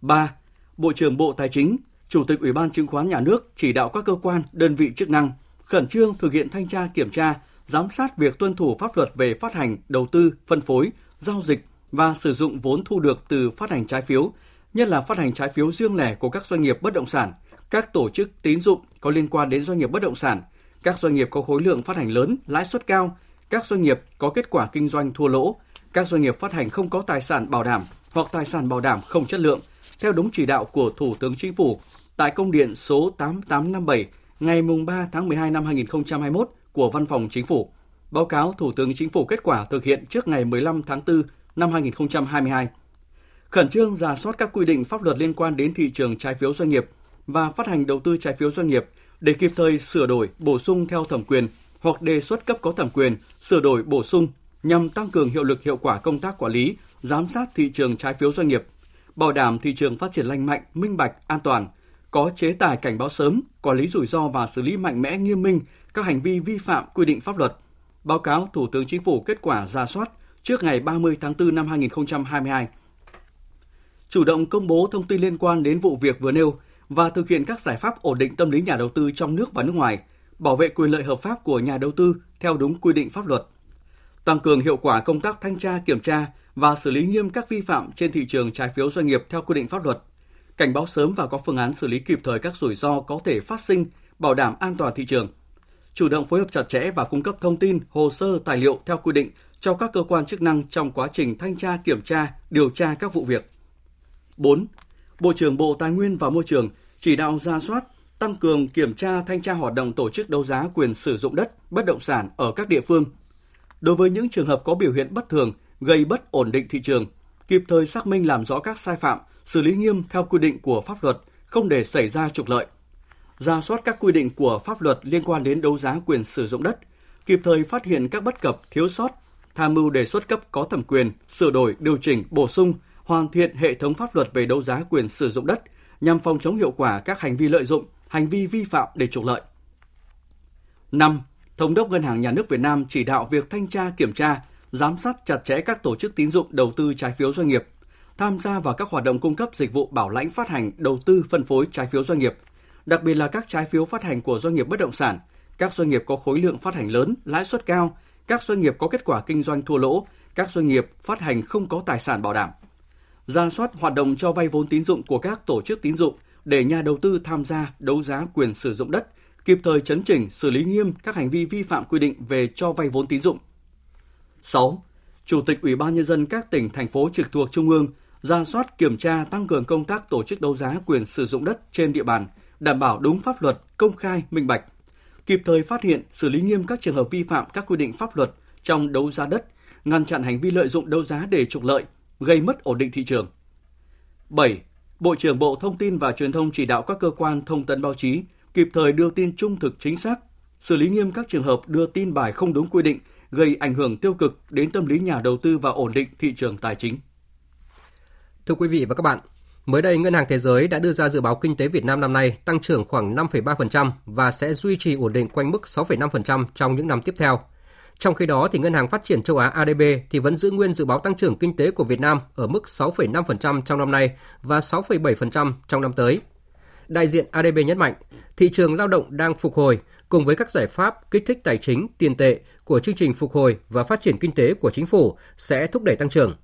3. Bộ trưởng Bộ Tài chính, Chủ tịch Ủy ban Chứng khoán Nhà nước chỉ đạo các cơ quan, đơn vị chức năng khẩn trương thực hiện thanh tra, kiểm tra, giám sát việc tuân thủ pháp luật về phát hành, đầu tư, phân phối, giao dịch và sử dụng vốn thu được từ phát hành trái phiếu, nhất là phát hành trái phiếu riêng lẻ của các doanh nghiệp bất động sản, các tổ chức tín dụng có liên quan đến doanh nghiệp bất động sản, các doanh nghiệp có khối lượng phát hành lớn, lãi suất cao, các doanh nghiệp có kết quả kinh doanh thua lỗ, các doanh nghiệp phát hành không có tài sản bảo đảm hoặc tài sản bảo đảm không chất lượng, theo đúng chỉ đạo của Thủ tướng Chính phủ tại công điện số 8857 ngày 3 tháng 12 năm 2021 của Văn phòng Chính phủ, báo cáo Thủ tướng Chính phủ kết quả thực hiện trước ngày 15 tháng 4 năm 2022. Khẩn trương rà soát các quy định pháp luật liên quan đến thị trường trái phiếu doanh nghiệp và phát hành đầu tư trái phiếu doanh nghiệp để kịp thời sửa đổi, bổ sung theo thẩm quyền hoặc đề xuất cấp có thẩm quyền sửa đổi, bổ sung nhằm tăng cường hiệu lực, hiệu quả công tác quản lý, giám sát thị trường trái phiếu doanh nghiệp, bảo đảm thị trường phát triển lành mạnh, minh bạch, an toàn, có chế tài cảnh báo sớm, quản lý rủi ro và xử lý mạnh mẽ, nghiêm minh các hành vi vi phạm quy định pháp luật. Báo cáo Thủ tướng Chính phủ kết quả rà soát trước ngày 30 tháng 4 năm 2022. Chủ động công bố thông tin liên quan đến vụ việc vừa nêu và thực hiện các giải pháp ổn định tâm lý nhà đầu tư trong nước và nước ngoài, bảo vệ quyền lợi hợp pháp của nhà đầu tư theo đúng quy định pháp luật. Tăng cường hiệu quả công tác thanh tra, kiểm tra và xử lý nghiêm các vi phạm trên thị trường trái phiếu doanh nghiệp theo quy định pháp luật. Cảnh báo sớm và có phương án xử lý kịp thời các rủi ro có thể phát sinh, bảo đảm an toàn thị trường. Chủ động phối hợp chặt chẽ và cung cấp thông tin, hồ sơ, tài liệu theo quy định cho các cơ quan chức năng trong quá trình thanh tra, kiểm tra, điều tra các vụ việc. 4. Bộ trưởng Bộ Tài nguyên và Môi trường chỉ đạo rà soát, tăng cường kiểm tra, thanh tra hoạt động tổ chức đấu giá quyền sử dụng đất, bất động sản ở các địa phương. Đối với những trường hợp có biểu hiện bất thường, gây bất ổn định thị trường, kịp thời xác minh làm rõ các sai phạm, xử lý nghiêm theo quy định của pháp luật, không để xảy ra trục lợi. Rà soát các quy định của pháp luật liên quan đến đấu giá quyền sử dụng đất, kịp thời phát hiện các bất cập, thiếu sót, tham mưu đề xuất cấp có thẩm quyền sửa đổi, điều chỉnh, bổ sung, hoàn thiện hệ thống pháp luật về đấu giá quyền sử dụng đất nhằm phòng chống hiệu quả các hành vi lợi dụng, hành vi vi phạm để trục lợi. 5. Thống đốc Ngân hàng Nhà nước Việt Nam chỉ đạo việc thanh tra, kiểm tra, giám sát chặt chẽ các tổ chức tín dụng đầu tư trái phiếu doanh nghiệp, tham gia vào các hoạt động cung cấp dịch vụ bảo lãnh phát hành, đầu tư, phân phối trái phiếu doanh nghiệp, đặc biệt là các trái phiếu phát hành của doanh nghiệp bất động sản, các doanh nghiệp có khối lượng phát hành lớn, lãi suất cao, các doanh nghiệp có kết quả kinh doanh thua lỗ, các doanh nghiệp phát hành không có tài sản bảo đảm. Rà soát hoạt động cho vay vốn tín dụng của các tổ chức tín dụng để nhà đầu tư tham gia đấu giá quyền sử dụng đất, kịp thời chấn chỉnh, xử lý nghiêm các hành vi vi phạm quy định về cho vay vốn tín dụng. 6. Chủ tịch Ủy ban Nhân dân các tỉnh, thành phố trực thuộc Trung ương rà soát, kiểm tra, tăng cường công tác tổ chức đấu giá quyền sử dụng đất trên địa bàn, đảm bảo đúng pháp luật, công khai, minh bạch. Kịp thời phát hiện, xử lý nghiêm các trường hợp vi phạm các quy định pháp luật trong đấu giá đất, ngăn chặn hành vi lợi dụng đấu giá để trục lợi, gây mất ổn định thị trường. 7. Bộ trưởng Bộ Thông tin và Truyền thông chỉ đạo các cơ quan thông tấn báo chí kịp thời đưa tin trung thực, chính xác, xử lý nghiêm các trường hợp đưa tin bài không đúng quy định, gây ảnh hưởng tiêu cực đến tâm lý nhà đầu tư và ổn định thị trường tài chính. Thưa quý vị và các bạn, mới đây Ngân hàng Thế giới đã đưa ra dự báo kinh tế Việt Nam năm nay tăng trưởng khoảng 5,3% và sẽ duy trì ổn định quanh mức 6,5% trong những năm tiếp theo. Trong khi đó, thì Ngân hàng Phát triển Châu Á ADB thì vẫn giữ nguyên dự báo tăng trưởng kinh tế của Việt Nam ở mức 6,5% trong năm nay và 6,7% trong năm tới. Đại diện ADB nhấn mạnh, thị trường lao động đang phục hồi cùng với các giải pháp kích thích tài chính tiền tệ của chương trình phục hồi và phát triển kinh tế của chính phủ sẽ thúc đẩy tăng trưởng.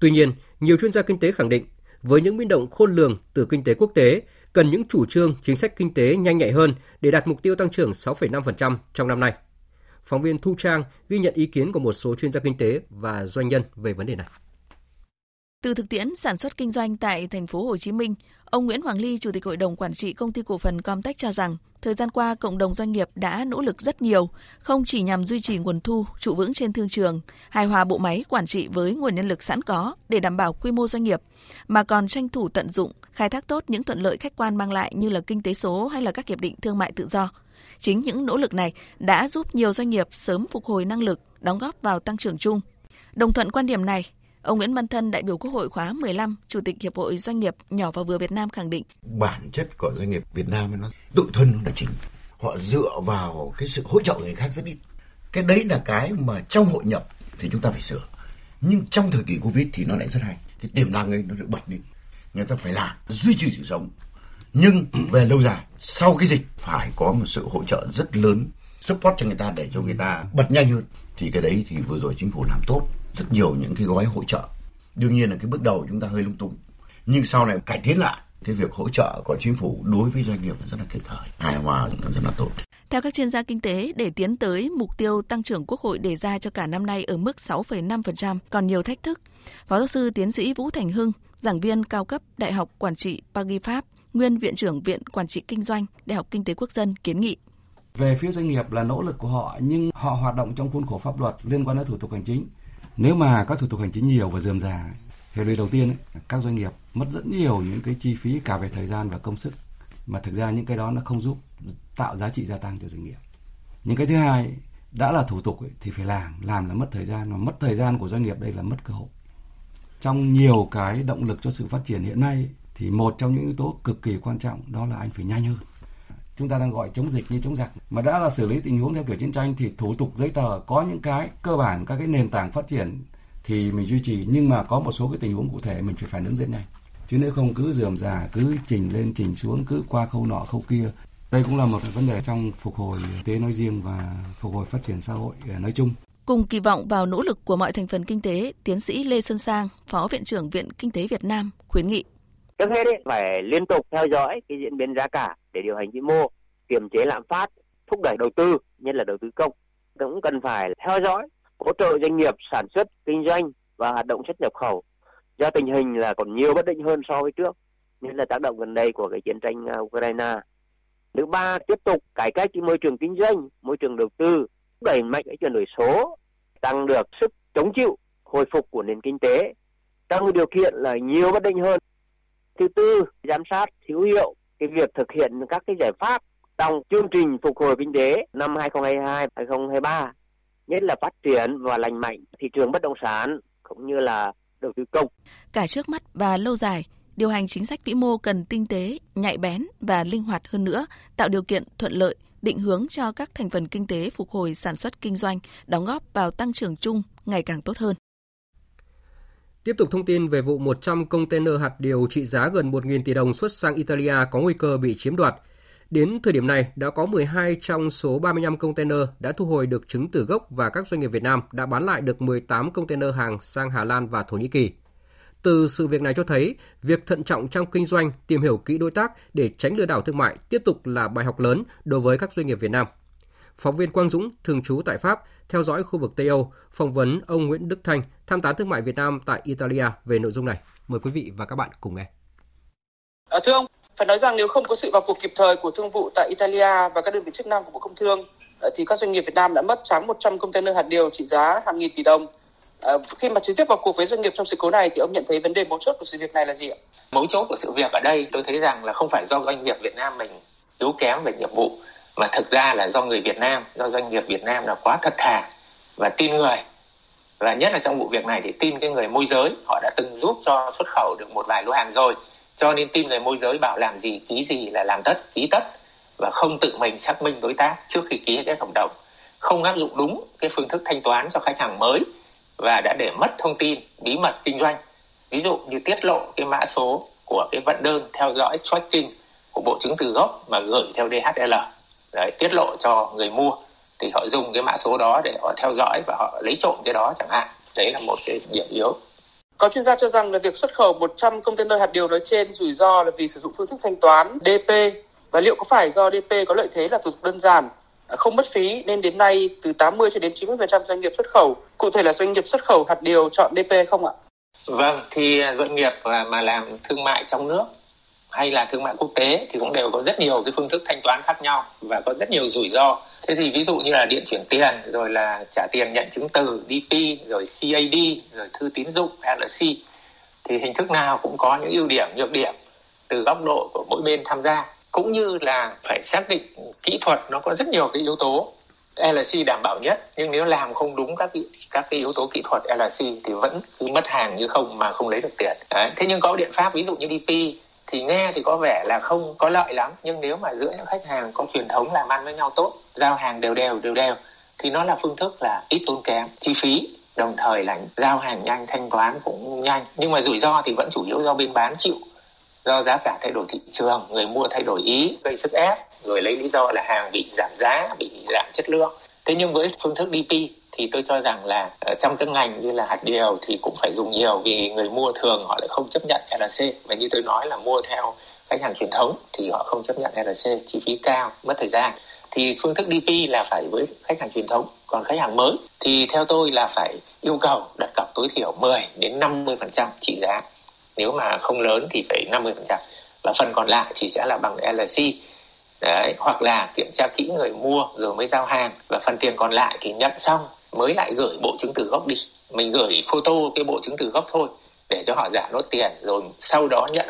Tuy nhiên, nhiều chuyên gia kinh tế khẳng định, với những biến động khôn lường từ kinh tế quốc tế, cần những chủ trương chính sách kinh tế nhanh nhạy hơn để đạt mục tiêu tăng trưởng 6,5% trong năm nay. Phóng viên Thu Trang ghi nhận ý kiến của một số chuyên gia kinh tế và doanh nhân về vấn đề này. Từ thực tiễn sản xuất kinh doanh tại thành phố Hồ Chí Minh, ông Nguyễn Hoàng Ly, Chủ tịch Hội đồng Quản trị Công ty Cổ phần Comtech cho rằng, thời gian qua cộng đồng doanh nghiệp đã nỗ lực rất nhiều, không chỉ nhằm duy trì nguồn thu, trụ vững trên thương trường, hài hòa bộ máy quản trị với nguồn nhân lực sẵn có để đảm bảo quy mô doanh nghiệp, mà còn tranh thủ tận dụng, khai thác tốt những thuận lợi khách quan mang lại như là kinh tế số hay là các hiệp định thương mại tự do. Chính những nỗ lực này đã giúp nhiều doanh nghiệp sớm phục hồi năng lực, đóng góp vào tăng trưởng chung. Đồng thuận quan điểm này, ông Nguyễn Văn Thân, đại biểu Quốc hội khóa 15, Chủ tịch Hiệp hội Doanh nghiệp nhỏ và vừa Việt Nam khẳng định. Bản chất của doanh nghiệp Việt Nam nó tự thân nó là chính. Họ dựa vào cái sự hỗ trợ người khác rất ít. Cái đấy là cái mà trong hội nhập thì chúng ta phải sửa. Nhưng trong thời kỳ Covid thì nó lại rất hay. Cái tiềm năng ấy nó được bật lên. Người ta phải làm, duy trì sự sống. Nhưng về lâu dài, sau cái dịch phải có một sự hỗ trợ rất lớn, support cho người ta để cho người ta bật nhanh hơn. Thì cái đấy thì vừa rồi chính phủ làm tốt. Rất nhiều những cái gói hỗ trợ. Đương nhiên là cái bước đầu chúng ta hơi lung tung. Nhưng sau này cải tiến lại, cái việc hỗ trợ của chính phủ đối với doanh nghiệp rất là kịp thời, hài hòa rất là tốt. Theo các chuyên gia kinh tế, để tiến tới mục tiêu tăng trưởng Quốc hội đề ra cho cả năm nay ở mức 6,5% còn nhiều thách thức. Phó giáo sư tiến sĩ Vũ Thành Hưng, giảng viên cao cấp Đại học Quản trị Paris Pháp, nguyên Viện trưởng Viện Quản trị Kinh doanh, Đại học Kinh tế Quốc dân kiến nghị. Về phía doanh nghiệp là nỗ lực của họ, nhưng họ hoạt động trong khuôn khổ pháp luật liên quan đến thủ tục hành chính. Nếu mà các thủ tục hành chính nhiều và rườm rà, hệ lụy đầu tiên các doanh nghiệp mất rất nhiều những cái chi phí cả về thời gian và công sức, mà thực ra những cái đó nó không giúp tạo giá trị gia tăng cho doanh nghiệp. Những cái thứ hai, đã là thủ tục thì phải làm là mất thời gian, mà mất thời gian của doanh nghiệp đây là mất cơ hội. Trong nhiều cái động lực cho sự phát triển hiện nay thì một trong những yếu tố cực kỳ quan trọng đó là anh phải nhanh hơn. Chúng ta đang gọi chống dịch như chống giặc, mà đã là xử lý tình huống theo kiểu chiến tranh thì thủ tục giấy tờ có những cái cơ bản, các cái nền tảng phát triển thì mình duy trì, nhưng mà có một số cái tình huống cụ thể mình phải phản ứng rất nhanh, chứ nếu không cứ rườm rà, cứ trình lên trình xuống, cứ qua khâu nọ khâu kia. Đây cũng là một vấn đề trong phục hồi kinh tế nói riêng và phục hồi phát triển xã hội nói chung. Cùng kỳ vọng vào nỗ lực của mọi thành phần kinh tế, tiến sĩ Lê Xuân Sang, Phó Viện trưởng Viện Kinh tế Việt Nam khuyến nghị. Trước hết phải liên tục theo dõi cái diễn biến giá cả để điều hành vĩ mô, kiềm chế lạm phát, thúc đẩy đầu tư, nhất là đầu tư công. Cũng cần phải theo dõi, hỗ trợ doanh nghiệp sản xuất, kinh doanh và hoạt động xuất nhập khẩu. Do tình hình là còn nhiều bất định hơn so với trước, nhất là tác động gần đây của cái chiến tranh Ukraine. Thứ ba, tiếp tục cải cách môi trường kinh doanh, môi trường đầu tư, thúc đẩy mạnh cái chuyển đổi số, tăng được sức chống chịu, hồi phục của nền kinh tế, trong điều kiện là nhiều bất định hơn. Thứ tư, giám sát hữu hiệu cái việc thực hiện các cái giải pháp trong chương trình phục hồi kinh tế năm 2022-2023, nhất là phát triển và lành mạnh thị trường bất động sản cũng như là đầu tư công. Cả trước mắt và lâu dài, điều hành chính sách vĩ mô cần tinh tế, nhạy bén và linh hoạt hơn nữa, tạo điều kiện thuận lợi, định hướng cho các thành phần kinh tế phục hồi sản xuất kinh doanh, đóng góp vào tăng trưởng chung ngày càng tốt hơn. Tiếp tục thông tin về vụ 100 container hạt điều trị giá gần 1.000 tỷ đồng xuất sang Italia có nguy cơ bị chiếm đoạt. Đến thời điểm này, đã có 12 trong số 35 container đã thu hồi được chứng từ gốc và các doanh nghiệp Việt Nam đã bán lại được 18 container hàng sang Hà Lan và Thổ Nhĩ Kỳ. Từ sự việc này cho thấy, việc thận trọng trong kinh doanh, tìm hiểu kỹ đối tác để tránh lừa đảo thương mại tiếp tục là bài học lớn đối với các doanh nghiệp Việt Nam. Phóng viên Quang Dũng, thường trú tại Pháp, theo dõi khu vực Tây Âu, phỏng vấn ông Nguyễn Đức Thanh, tham tán thương mại Việt Nam tại Italia về nội dung này. Mời quý vị và các bạn cùng nghe. Thưa ông, phải nói rằng nếu không có sự vào cuộc kịp thời của thương vụ tại Italia và các đơn vị chức năng của Bộ Công Thương, thì các doanh nghiệp Việt Nam đã mất trắng 100 container hạt điều trị giá hàng nghìn tỷ đồng. Khi mà trực tiếp vào cuộc với doanh nghiệp trong sự cố này thì ông nhận thấy vấn đề mấu chốt của sự việc này là gì ạ? Mấu chốt của sự việc ở đây tôi thấy rằng là không phải do doanh nghiệp Việt Nam mình yếu kém về nghiệp vụ, mà thực ra là do người Việt Nam, do doanh nghiệp Việt Nam là quá thật thà và tin người. Và nhất là trong vụ việc này thì tin cái người môi giới, họ đã từng giúp cho xuất khẩu được một vài lô hàng rồi. Cho nên tin người môi giới bảo làm gì, ký gì là làm tất, ký tất. Và không tự mình xác minh đối tác trước khi ký cái hợp đồng. Không áp dụng đúng cái phương thức thanh toán cho khách hàng mới. Và đã để mất thông tin, bí mật kinh doanh. Ví dụ như tiết lộ cái mã số của cái vận đơn theo dõi tracking của bộ chứng từ gốc mà gửi theo DHL đấy, tiết lộ cho người mua thì họ dùng cái mã số đó để họ theo dõi và họ lấy trộm cái đó chẳng hạn. Đấy là một cái điểm yếu. Có chuyên gia cho rằng là việc xuất khẩu 100 container hạt điều nói trên rủi ro là vì sử dụng phương thức thanh toán DP, và liệu có phải do DP có lợi thế là thủ tục đơn giản, không mất phí nên đến nay từ 80 cho đến 90% doanh nghiệp xuất khẩu, cụ thể là doanh nghiệp xuất khẩu hạt điều chọn DP không ạ? Vâng, thì doanh nghiệp mà làm thương mại trong nước hay là thương mại quốc tế thì cũng đều có rất nhiều cái phương thức thanh toán khác nhau và có rất nhiều rủi ro. Thế thì ví dụ như là điện chuyển tiền, rồi là trả tiền nhận chứng từ DP, rồi CAD, rồi thư tín dụng LC, thì hình thức nào cũng có những ưu điểm, nhược điểm từ góc độ của mỗi bên tham gia, cũng như là phải xác định kỹ thuật nó có rất nhiều cái yếu tố. LC đảm bảo nhất, nhưng nếu làm không đúng các cái yếu tố kỹ thuật LC thì vẫn cứ mất hàng như không mà không lấy được tiền. Đấy. Thế nhưng có biện pháp ví dụ như DP thì nghe thì có vẻ là không có lợi lắm, nhưng nếu mà giữa những khách hàng có truyền thống làm ăn với nhau tốt, giao hàng đều đều thì nó là phương thức là ít tốn kém chi phí, đồng thời là giao hàng nhanh, thanh toán cũng nhanh. Nhưng mà rủi ro thì vẫn chủ yếu do bên bán chịu, do giá cả thay đổi thị trường, người mua thay đổi ý, gây sức ép, rồi lấy lý do là hàng bị giảm giá, bị giảm chất lượng. Thế nhưng với phương thức DP thì tôi cho rằng là trong các ngành như là hạt điều thì cũng phải dùng nhiều, vì người mua thường họ lại không chấp nhận LC, và như tôi nói là mua theo khách hàng truyền thống thì họ không chấp nhận LC, chi phí cao, mất thời gian. Thì phương thức DP là phải với khách hàng truyền thống, còn khách hàng mới thì theo tôi là phải yêu cầu đặt cọc tối thiểu 10 đến 50% trị giá, nếu mà không lớn thì phải 50%, và phần còn lại thì sẽ là bằng LC. Đấy, hoặc là kiểm tra kỹ người mua rồi mới giao hàng, và phần tiền còn lại thì nhận xong mới lại gửi bộ chứng từ gốc đi. Mình gửi photo cái bộ chứng từ gốc thôi để cho họ giả nốt tiền, rồi sau đó nhận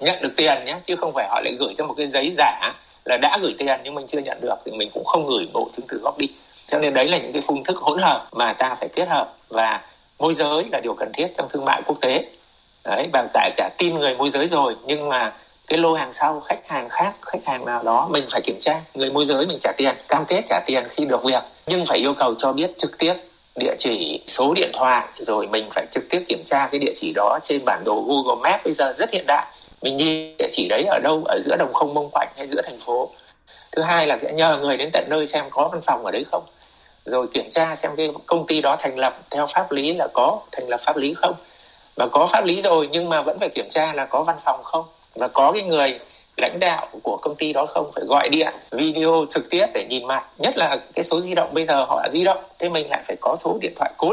được tiền nhé, chứ không phải họ lại gửi cho một cái giấy giả là đã gửi tiền nhưng mình chưa nhận được, thì mình cũng không gửi bộ chứng từ gốc đi. Cho nên đấy là những cái phương thức hỗn hợp mà ta phải kết hợp, và môi giới là điều cần thiết trong thương mại quốc tế. Đấy, bằng cả tin người môi giới rồi, nhưng mà cái lô hàng sau khách hàng khác, khách hàng nào đó mình phải kiểm tra. Người môi giới mình trả tiền, cam kết trả tiền khi được việc, nhưng phải yêu cầu cho biết trực tiếp địa chỉ, số điện thoại, rồi mình phải trực tiếp kiểm tra cái địa chỉ đó trên bản đồ Google Maps bây giờ rất hiện đại. Mình nhìn địa chỉ đấy ở đâu, ở giữa đồng không Mông Quạnh hay giữa thành phố. Thứ hai là sẽ nhờ người đến tận nơi xem có văn phòng ở đấy không, rồi kiểm tra xem cái công ty đó thành lập theo pháp lý là có thành lập pháp lý không, và có pháp lý rồi nhưng mà vẫn phải kiểm tra là có văn phòng không, và có cái người lãnh đạo của công ty đó không, phải gọi điện video trực tiếp để nhìn mặt, nhất là cái số di động bây giờ họ di động, thế mình lại phải có số điện thoại cố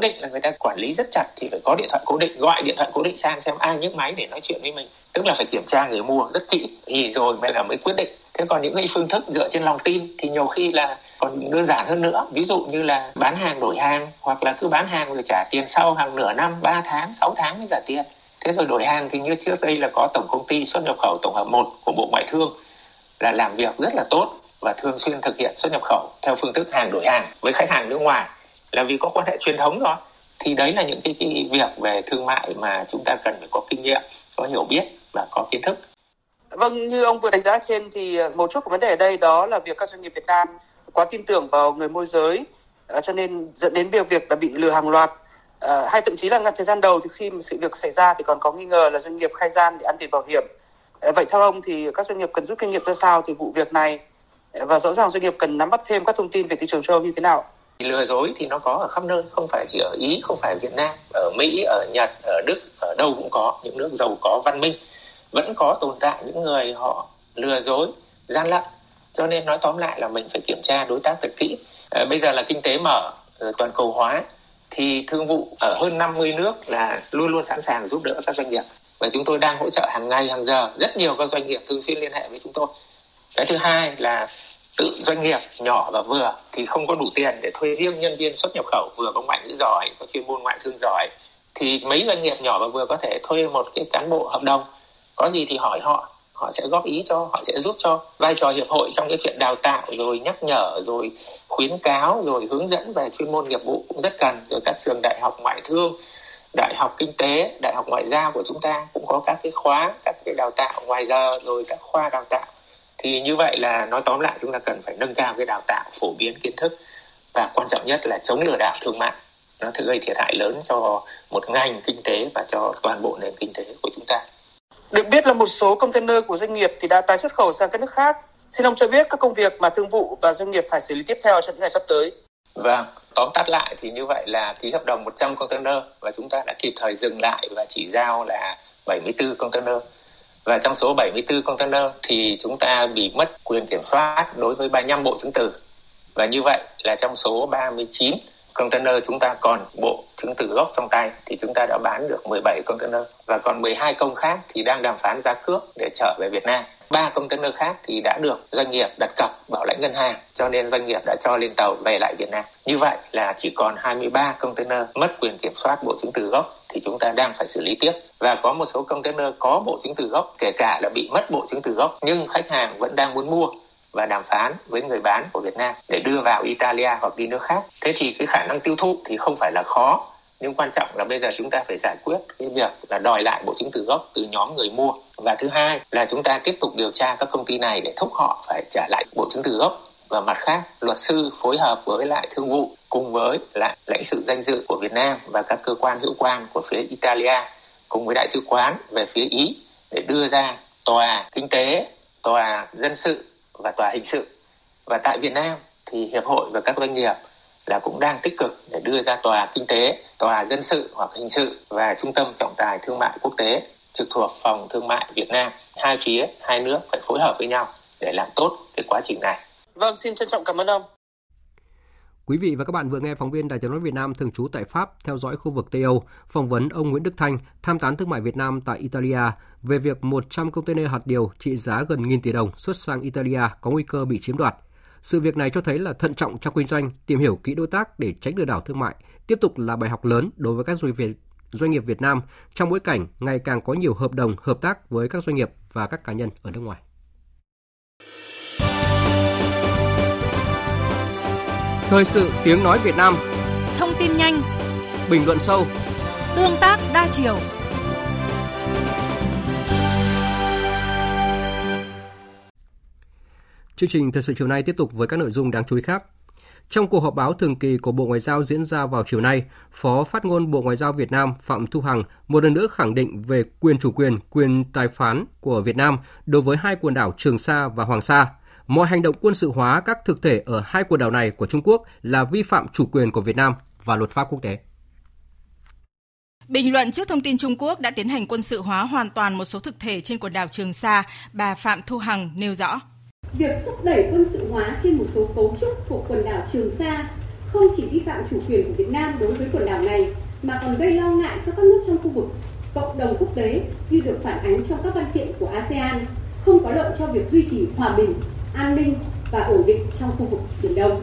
định là người ta quản lý rất chặt thì phải có điện thoại cố định, gọi điện thoại cố định sang xem ai nhấc máy để nói chuyện với mình, tức là phải kiểm tra người mua rất kỹ thì rồi mới quyết định. Thế còn những cái phương thức dựa trên lòng tin thì nhiều khi là còn đơn giản hơn nữa, ví dụ như là bán hàng đổi hàng, hoặc là cứ bán hàng rồi trả tiền sau hàng nửa năm, 3 tháng, 6 tháng mới trả tiền. Thế rồi đổi hàng thì như trước đây là có Tổng công ty xuất nhập khẩu tổng hợp 1 của Bộ Ngoại thương là làm việc rất là tốt và thường xuyên thực hiện xuất nhập khẩu theo phương thức hàng đổi hàng với khách hàng nước ngoài, là vì có quan hệ truyền thống đó. Thì đấy là những cái việc về thương mại mà chúng ta cần phải có kinh nghiệm, có hiểu biết và có kiến thức. Vâng, như ông vừa đánh giá trên thì một chút của vấn đề ở đây đó là việc các doanh nghiệp Việt Nam quá tin tưởng vào người môi giới, cho nên dẫn đến việc là bị lừa hàng loạt. Hay thậm chí là ngăn thời gian đầu thì khi mà sự việc xảy ra thì còn có nghi ngờ là doanh nghiệp khai gian để ăn tiền bảo hiểm. Vậy theo ông thì các doanh nghiệp cần rút kinh nghiệm ra sao từ vụ việc này, và rõ ràng doanh nghiệp cần nắm bắt thêm các thông tin về thị trường châu Âu như thế nào? Lừa dối thì nó có ở khắp nơi, không phải chỉ ở Ý, không phải ở Việt Nam, ở Mỹ, ở Nhật, ở Đức, ở đâu cũng có. Những nước giàu có văn minh vẫn có tồn tại những người họ lừa dối, gian lận. Cho nên nói tóm lại là mình phải kiểm tra đối tác thật kỹ. Bây giờ là kinh tế mở, toàn cầu hóa, thì thương vụ ở hơn 50 nước là luôn luôn sẵn sàng giúp đỡ các doanh nghiệp. Và chúng tôi đang hỗ trợ hàng ngày, hàng giờ. Rất nhiều các doanh nghiệp thường xuyên liên hệ với chúng tôi. Cái thứ hai là tự doanh nghiệp nhỏ và vừa thì không có đủ tiền để thuê riêng nhân viên xuất nhập khẩu, vừa có ngoại ngữ giỏi, có chuyên môn ngoại thương giỏi. Thì mấy doanh nghiệp nhỏ và vừa có thể thuê một cái cán bộ hợp đồng. Có gì thì hỏi họ sẽ góp ý cho, họ sẽ giúp cho. Vai trò hiệp hội trong cái chuyện đào tạo, rồi nhắc nhở, rồi khuyến cáo, rồi hướng dẫn về chuyên môn nghiệp vụ cũng rất cần. Rồi các trường đại học ngoại thương, đại học kinh tế, đại học ngoại giao của chúng ta cũng có các cái khóa, các cái đào tạo ngoài giờ, rồi các khoa đào tạo. Thì như vậy là nói tóm lại chúng ta cần phải nâng cao cái đào tạo, phổ biến kiến thức, và quan trọng nhất là chống lừa đảo thương mại. Nó gây thiệt hại lớn cho một ngành kinh tế và cho toàn bộ nền kinh tế của chúng ta. Được biết là một số container của doanh nghiệp thì đã tái xuất khẩu sang các nước khác. Xin ông cho biết các công việc mà thương vụ và doanh nghiệp phải xử lý tiếp theo trong những ngày sắp tới. Vâng, tóm tắt lại thì như vậy là ký hợp đồng 100 container và chúng ta đã kịp thời dừng lại và chỉ giao là 74 container. Và trong số 74 container thì chúng ta bị mất quyền kiểm soát đối với 35 bộ chứng từ. Và như vậy là trong số 39 container chúng ta còn bộ chứng từ gốc trong tay thì chúng ta đã bán được 17 container. Và còn 12 công khác thì đang đàm phán giá cước để trở về Việt Nam. 3 container khác thì đã được doanh nghiệp đặt cọc bảo lãnh ngân hàng, cho nên doanh nghiệp đã cho lên tàu về lại Việt Nam. Như vậy là chỉ còn 23 container mất quyền kiểm soát bộ chứng từ gốc thì chúng ta đang phải xử lý tiếp. Và có một số container có bộ chứng từ gốc, kể cả là bị mất bộ chứng từ gốc, nhưng khách hàng vẫn đang muốn mua và đàm phán với người bán của Việt Nam để đưa vào Italia hoặc đi nước khác. Thế thì cái khả năng tiêu thụ thì không phải là khó, nhưng quan trọng là bây giờ chúng ta phải giải quyết cái việc là đòi lại bộ chứng từ gốc từ nhóm người mua. Và thứ hai là chúng ta tiếp tục điều tra các công ty này để thúc họ phải trả lại bộ chứng từ gốc. Và mặt khác, luật sư phối hợp với lại thương vụ cùng với lại lãnh sự danh dự của Việt Nam và các cơ quan hữu quan của phía Italia cùng với đại sứ quán về phía Ý để đưa ra tòa kinh tế, tòa dân sự và tòa hình sự. Và tại Việt Nam thì hiệp hội và các doanh nghiệp là cũng đang tích cực để đưa ra tòa kinh tế, tòa dân sự hoặc hình sự và trung tâm trọng tài thương mại quốc tế trực thuộc Phòng Thương mại Việt Nam. Hai phía, hai nước phải phối hợp với nhau để làm tốt cái quá trình này. Vâng, xin trân trọng cảm ơn ông. Quý vị và các bạn vừa nghe phóng viên Đài Tiếng nói Việt Nam thường trú tại Pháp theo dõi khu vực Tây Âu phỏng vấn ông Nguyễn Đức Thanh, tham tán thương mại Việt Nam tại Italia về việc 100 container hạt điều trị giá gần 1.000 tỷ đồng xuất sang Italia có nguy cơ bị chiếm đoạt. Sự việc này cho thấy là thận trọng trong kinh doanh, tìm hiểu kỹ đối tác để tránh lừa đảo thương mại tiếp tục là bài học lớn đối với các doanh nghiệp Việt Nam trong bối cảnh ngày càng có nhiều hợp đồng hợp tác với các doanh nghiệp và các cá nhân ở nước ngoài. Thời sự tiếng nói Việt Nam. Thông tin nhanh, bình luận sâu, tương tác đa chiều. Chương trình Thời sự chiều nay tiếp tục với các nội dung đáng chú ý khác. Trong cuộc họp báo thường kỳ của Bộ Ngoại giao diễn ra vào chiều nay, Phó Phát ngôn Bộ Ngoại giao Việt Nam Phạm Thu Hằng một lần nữa khẳng định về quyền chủ quyền, quyền tài phán của Việt Nam đối với hai quần đảo Trường Sa và Hoàng Sa. Mọi hành động quân sự hóa các thực thể ở hai quần đảo này của Trung Quốc là vi phạm chủ quyền của Việt Nam và luật pháp quốc tế. Bình luận trước thông tin Trung Quốc đã tiến hành quân sự hóa hoàn toàn một số thực thể trên quần đảo Trường Sa, bà Phạm Thu Hằng nêu rõ. Việc thúc đẩy quân sự hóa trên một số cấu trúc của quần đảo Trường Sa không chỉ vi phạm chủ quyền của Việt Nam đối với quần đảo này mà còn gây lo ngại cho các nước trong khu vực, cộng đồng quốc tế như được phản ánh trong các văn kiện của ASEAN, không có lợi cho việc duy trì hòa bình, an ninh và ổn định trong khu vực Biển Đông.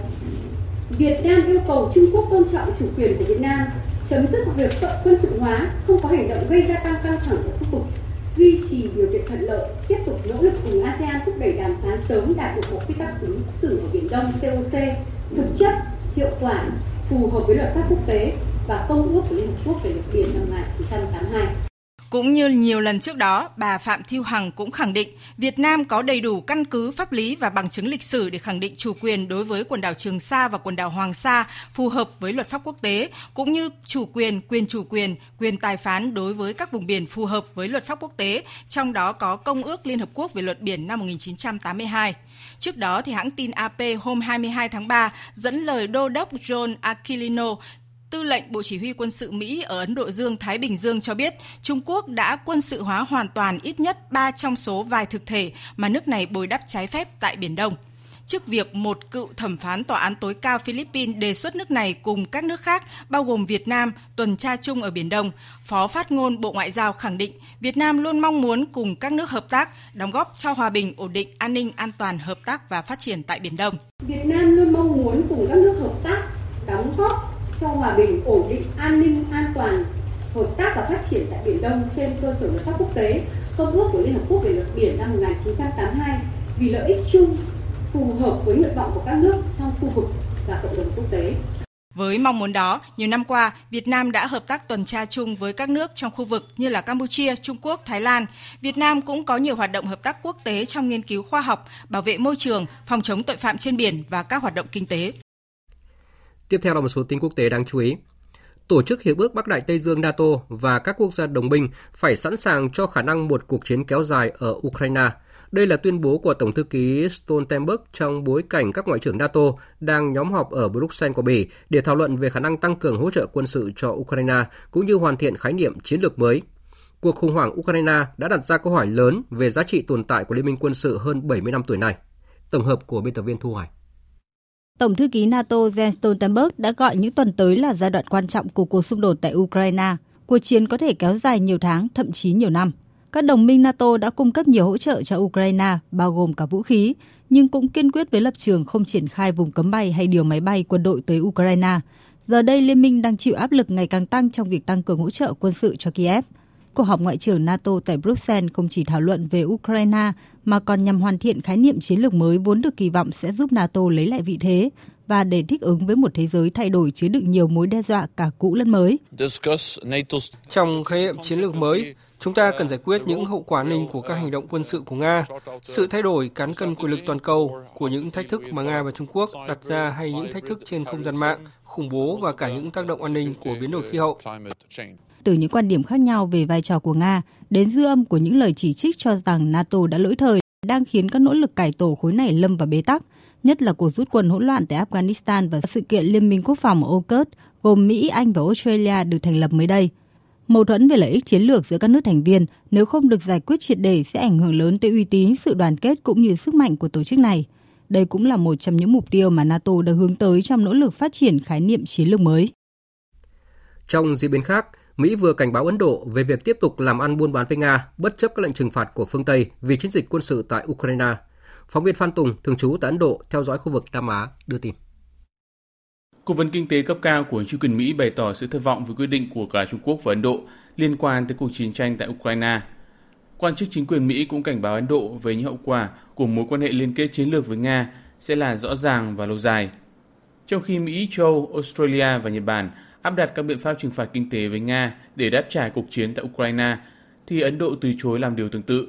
Việt Nam yêu cầu Trung Quốc tôn trọng chủ quyền của Việt Nam, chấm dứt việc quân sự hóa, không có hành động gây gia tăng căng thẳng ở khu vực, duy trì điều kiện thuận lợi, tiếp tục nỗ lực cùng ASEAN thúc đẩy đàm phán sớm đạt được một quy tắc ứng xử ở Biển Đông COC thực chất, hiệu quả, phù hợp với luật pháp quốc tế và Công ước của Liên Hợp Quốc về luật biển năm 1982. Cũng như nhiều lần trước đó, bà Phạm Thu Hằng cũng khẳng định Việt Nam có đầy đủ căn cứ pháp lý và bằng chứng lịch sử để khẳng định chủ quyền đối với quần đảo Trường Sa và quần đảo Hoàng Sa phù hợp với luật pháp quốc tế, cũng như chủ quyền, quyền tài phán đối với các vùng biển phù hợp với luật pháp quốc tế, trong đó có Công ước Liên Hợp Quốc về luật biển năm 1982. Trước đó, thì hãng tin AP hôm 22 tháng 3 dẫn lời Đô đốc John Aquilino, Tư lệnh Bộ Chỉ huy Quân sự Mỹ ở Ấn Độ Dương-Thái Bình Dương cho biết Trung Quốc đã quân sự hóa hoàn toàn ít nhất 3 trong số vài thực thể mà nước này bồi đắp trái phép tại Biển Đông. Trước việc một cựu thẩm phán Tòa án tối cao Philippines đề xuất nước này cùng các nước khác, bao gồm Việt Nam, tuần tra chung ở Biển Đông, Phó Phát ngôn Bộ Ngoại giao khẳng định Việt Nam luôn mong muốn cùng các nước hợp tác, đóng góp cho hòa bình, ổn định, an ninh, an toàn, hợp tác và phát triển tại Biển Đông. Việt Nam luôn mong muốn cùng các nước hợp tác, đóng góp cho hòa bình, ổn định, an ninh, an toàn, hợp tác và phát triển tại Biển Đông trên cơ sở luật pháp quốc tế, Công ước của Liên Hợp Quốc về luật biển năm 1982 vì lợi ích chung phù hợp với nguyện vọng của các nước trong khu vực và cộng đồng quốc tế. Với mong muốn đó, nhiều năm qua, Việt Nam đã hợp tác tuần tra chung với các nước trong khu vực như là Campuchia, Trung Quốc, Thái Lan. Việt Nam cũng có nhiều hoạt động hợp tác quốc tế trong nghiên cứu khoa học, bảo vệ môi trường, phòng chống tội phạm trên biển và các hoạt động kinh tế. Tiếp theo là một số tin quốc tế đáng chú ý. Tổ chức Hiệp ước Bắc Đại Tây Dương NATO và các quốc gia đồng minh phải sẵn sàng cho khả năng một cuộc chiến kéo dài ở Ukraine. Đây là tuyên bố của Tổng thư ký Stoltenberg trong bối cảnh các ngoại trưởng NATO đang nhóm họp ở Bruxelles của Bỉ để thảo luận về khả năng tăng cường hỗ trợ quân sự cho Ukraine cũng như hoàn thiện khái niệm chiến lược mới. Cuộc khủng hoảng Ukraine đã đặt ra câu hỏi lớn về giá trị tồn tại của Liên minh quân sự hơn 70 năm tuổi này. Tổng hợp của biên tập viên Thu Hoài. Tổng thư ký NATO Jens Stoltenberg đã gọi những tuần tới là giai đoạn quan trọng của cuộc xung đột tại Ukraine. Cuộc chiến có thể kéo dài nhiều tháng, thậm chí nhiều năm. Các đồng minh NATO đã cung cấp nhiều hỗ trợ cho Ukraine, bao gồm cả vũ khí, nhưng cũng kiên quyết với lập trường không triển khai vùng cấm bay hay điều máy bay quân đội tới Ukraine. Giờ đây, Liên minh đang chịu áp lực ngày càng tăng trong việc tăng cường hỗ trợ quân sự cho Kiev. Cuộc họp ngoại trưởng NATO tại Bruxelles không chỉ thảo luận về Ukraine mà còn nhằm hoàn thiện khái niệm chiến lược mới vốn được kỳ vọng sẽ giúp NATO lấy lại vị thế và để thích ứng với một thế giới thay đổi chứa đựng nhiều mối đe dọa cả cũ lẫn mới. Trong khái niệm chiến lược mới, chúng ta cần giải quyết những hậu quả ninh của các hành động quân sự của Nga, sự thay đổi cán cân quyền lực toàn cầu, của những thách thức mà Nga và Trung Quốc đặt ra hay những thách thức trên không gian mạng, khủng bố và cả những tác động an ninh của biến đổi khí hậu. Từ những quan điểm khác nhau về vai trò của Nga đến dư âm của những lời chỉ trích cho rằng NATO đã lỗi thời đang khiến các nỗ lực cải tổ khối này lâm vào bế tắc, nhất là cuộc rút quân hỗn loạn tại Afghanistan và sự kiện Liên minh Quốc phòng AUKUS gồm Mỹ, Anh và Australia được thành lập mới đây. Mâu thuẫn về lợi ích chiến lược giữa các nước thành viên nếu không được giải quyết triệt để sẽ ảnh hưởng lớn tới uy tín, sự đoàn kết cũng như sức mạnh của tổ chức này. Đây cũng là một trong những mục tiêu mà NATO đã hướng tới trong nỗ lực phát triển khái niệm chiến lược mới. Trong diễn biến khác, Mỹ vừa cảnh báo Ấn Độ về việc tiếp tục làm ăn buôn bán với Nga bất chấp các lệnh trừng phạt của phương Tây vì chiến dịch quân sự tại Ukraine. Phóng viên Phan Tùng, thường trú tại Ấn Độ, theo dõi khu vực Nam Á, đưa tin. Cố vấn kinh tế cấp cao của Chu Kỳ Mỹ bày tỏ sự thất vọng với quyết định của cả Trung Quốc và Ấn Độ liên quan tới cuộc chiến tranh tại Ukraine. Quan chức chính quyền Mỹ cũng cảnh báo Ấn Độ về những hậu quả của mối quan hệ liên kết chiến lược với Nga sẽ là rõ ràng và lâu dài. Trong khi Mỹ, châu, Australia và Nhật Bản áp đặt các biện pháp trừng phạt kinh tế với Nga để đáp trả cuộc chiến tại Ukraine, thì Ấn Độ từ chối làm điều tương tự.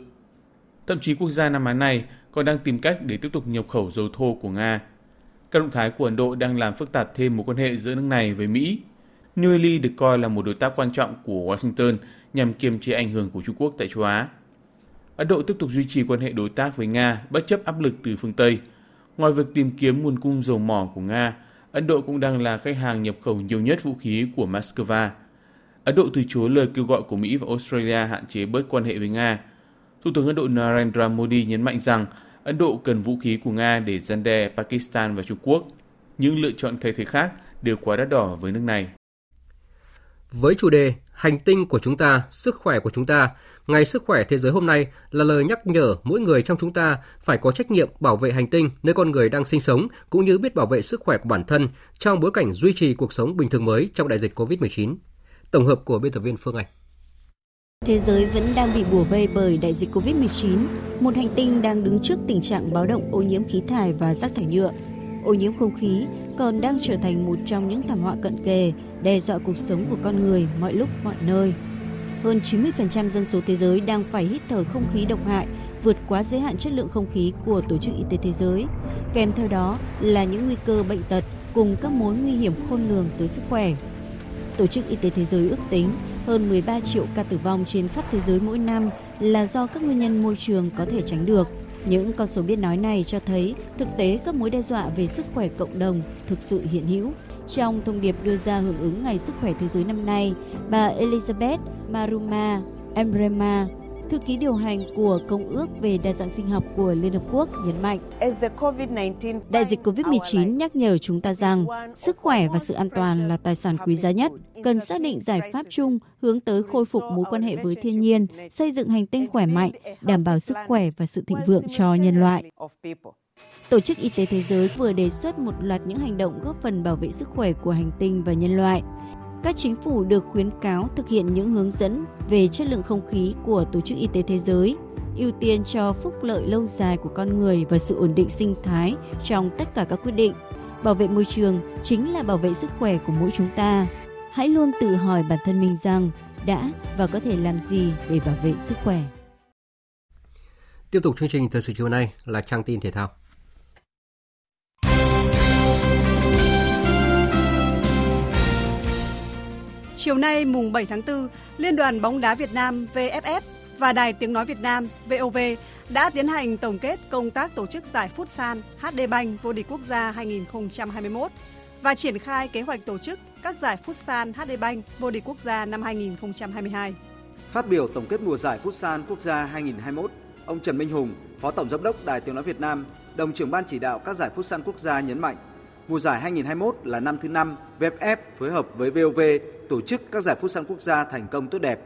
Thậm chí quốc gia Nam Á này còn đang tìm cách để tiếp tục nhập khẩu dầu thô của Nga. Các động thái của Ấn Độ đang làm phức tạp thêm mối quan hệ giữa nước này với Mỹ. New Delhi được coi là một đối tác quan trọng của Washington nhằm kiềm chế ảnh hưởng của Trung Quốc tại châu Á. Ấn Độ tiếp tục duy trì quan hệ đối tác với Nga bất chấp áp lực từ phương Tây. Ngoài việc tìm kiếm nguồn cung dầu mỏ của Nga, Ấn Độ cũng đang là khách hàng nhập khẩu nhiều nhất vũ khí của Moscow. Ấn Độ từ chối lời kêu gọi của Mỹ và Australia hạn chế bớt quan hệ với Nga. Thủ tướng Ấn Độ Narendra Modi nhấn mạnh rằng Ấn Độ cần vũ khí của Nga để răn đe Pakistan và Trung Quốc. Những lựa chọn thay thế khác đều quá đắt đỏ với nước này. Với chủ đề Hành tinh của chúng ta, sức khỏe của chúng ta, Ngày Sức khỏe Thế giới hôm nay là lời nhắc nhở mỗi người trong chúng ta phải có trách nhiệm bảo vệ hành tinh nơi con người đang sinh sống cũng như biết bảo vệ sức khỏe của bản thân trong bối cảnh duy trì cuộc sống bình thường mới trong đại dịch COVID-19. Tổng hợp của biên tập viên Phương Anh. Thế giới vẫn đang bị bủa vây bởi đại dịch COVID-19, một hành tinh đang đứng trước tình trạng báo động ô nhiễm khí thải và rác thải nhựa. Ô nhiễm không khí còn đang trở thành một trong những thảm họa cận kề đe dọa cuộc sống của con người mọi lúc mọi nơi. Hơn 90% dân số thế giới đang phải hít thở không khí độc hại vượt quá giới hạn chất lượng không khí của Tổ chức Y tế Thế giới. Kèm theo đó là những nguy cơ bệnh tật cùng các mối nguy hiểm khôn lường tới sức khỏe. Tổ chức Y tế Thế giới ước tính hơn 13 triệu ca tử vong trên khắp thế giới mỗi năm là do các nguyên nhân môi trường có thể tránh được. Những con số biết nói này cho thấy thực tế các mối đe dọa về sức khỏe cộng đồng thực sự hiện hữu. Trong thông điệp đưa ra hưởng ứng Ngày Sức khỏe Thế giới năm nay, bà Elizabeth Maruma Emrema, thư ký điều hành của Công ước về đa dạng sinh học của Liên Hợp Quốc nhấn mạnh, đại dịch COVID-19 nhắc nhở chúng ta rằng sức khỏe và sự an toàn là tài sản quý giá nhất, cần xác định giải pháp chung hướng tới khôi phục mối quan hệ với thiên nhiên, xây dựng hành tinh khỏe mạnh, đảm bảo sức khỏe và sự thịnh vượng cho nhân loại. Tổ chức Y tế Thế giới vừa đề xuất một loạt những hành động góp phần bảo vệ sức khỏe của hành tinh và nhân loại. Các chính phủ được khuyến cáo thực hiện những hướng dẫn về chất lượng không khí của Tổ chức Y tế Thế giới, ưu tiên cho phúc lợi lâu dài của con người và sự ổn định sinh thái trong tất cả các quyết định. Bảo vệ môi trường chính là bảo vệ sức khỏe của mỗi chúng ta. Hãy luôn tự hỏi bản thân mình rằng đã và có thể làm gì để bảo vệ sức khỏe. Tiếp tục chương trình thời sự chiều nay là trang tin thể thao. Chiều nay mùng 7 tháng 4, Liên đoàn bóng đá Việt Nam VFF và Đài Tiếng nói Việt Nam VOV đã tiến hành tổng kết công tác tổ chức giải Futsal HD Bank vô địch quốc gia 2021 và triển khai kế hoạch tổ chức các giải Futsal HD Bank vô địch quốc gia năm 2022. Phát biểu tổng kết mùa giải Futsal quốc gia 2021, ông Trần Minh Hùng, Phó Tổng Giám đốc Đài Tiếng nói Việt Nam, đồng trưởng ban chỉ đạo các giải Futsal quốc gia nhấn mạnh, mùa giải 2021 là năm thứ 5 VFF phối hợp với VOV tổ chức các giải Futsal quốc gia thành công tốt đẹp.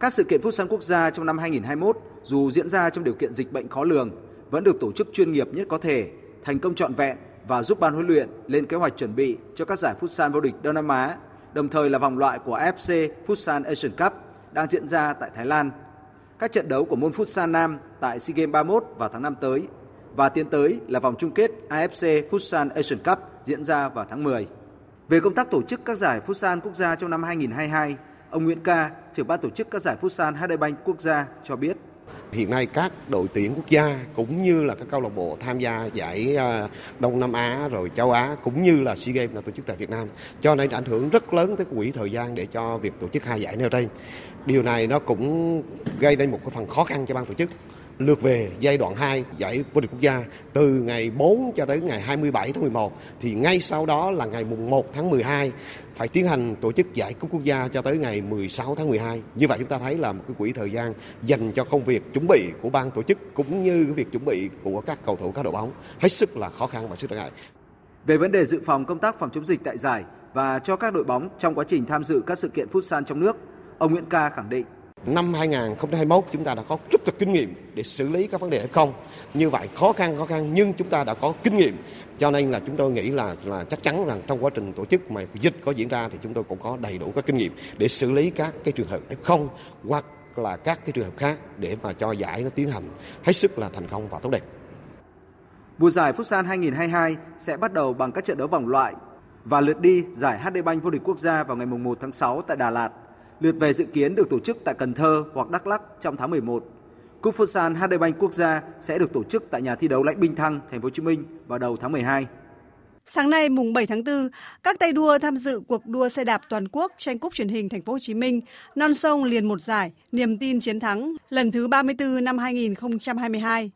Các sự kiện Futsal quốc gia trong năm 2021 dù diễn ra trong điều kiện dịch bệnh khó lường vẫn được tổ chức chuyên nghiệp nhất có thể, thành công trọn vẹn và giúp ban huấn luyện lên kế hoạch chuẩn bị cho các giải Futsal vô địch Đông Nam Á, đồng thời là vòng loại của AFC Futsal Asian Cup đang diễn ra tại Thái Lan. Các trận đấu của môn Futsal nam tại SEA Games 31 vào tháng 5 tới và tiến tới là vòng chung kết AFC Futsal Asian Cup diễn ra vào tháng 10. Về công tác tổ chức các giải Futsal quốc gia trong năm 2022, ông Nguyễn Ca, trưởng ban tổ chức các giải Futsal HD Bank quốc gia cho biết. Hiện nay các đội tuyển quốc gia cũng như là các câu lạc bộ tham gia giải Đông Nam Á rồi châu Á cũng như là SEA Games là tổ chức tại Việt Nam, cho nên ảnh hưởng rất lớn tới quỹ thời gian để cho việc tổ chức hai giải nêu trên. Điều này nó cũng gây nên một cái phần khó khăn cho ban tổ chức. Lượt về giai đoạn 2 giải vô địch quốc gia từ ngày 4 cho tới ngày 27 tháng 11 thì ngay sau đó là ngày 1 tháng 12 phải tiến hành tổ chức giải cúp quốc gia cho tới ngày 16 tháng 12. Như vậy chúng ta thấy là một cái quỹ thời gian dành cho công việc chuẩn bị của ban tổ chức cũng như cái việc chuẩn bị của các cầu thủ các đội bóng hết sức là khó khăn và sức trở ngại. Về vấn đề dự phòng công tác phòng chống dịch tại giải và cho các đội bóng trong quá trình tham dự các sự kiện Futsal trong nước, ông Nguyễn Ca khẳng định năm 2021 chúng ta đã có rất là kinh nghiệm để xử lý các vấn đề F0. Như vậy khó khăn nhưng chúng ta đã có kinh nghiệm. Cho nên là chúng tôi nghĩ là chắc chắn rằng trong quá trình tổ chức mà dịch có diễn ra thì chúng tôi cũng có đầy đủ các kinh nghiệm để xử lý các cái trường hợp F0 hoặc là các cái trường hợp khác để mà cho giải nó tiến hành hết sức là thành công và tốt đẹp. Mùa giải Futsal 2022 sẽ bắt đầu bằng các trận đấu vòng loại và lượt đi giải HD Bank vô địch quốc gia vào ngày 1 tháng 6 tại Đà Lạt. Lượt về dự kiến được tổ chức tại Cần Thơ hoặc Đắk Lắk trong tháng 11. Cúp Futsal HD Bank quốc gia sẽ được tổ chức tại nhà thi đấu Lãnh Bình Thăng, Thành phố Hồ Chí Minh vào đầu tháng 12. Sáng nay mùng 7 tháng 4, các tay đua tham dự cuộc đua xe đạp toàn quốc tranh cúp truyền hình Thành phố Hồ Chí Minh non sông liền một giải, niềm tin chiến thắng lần thứ 34 năm 2022.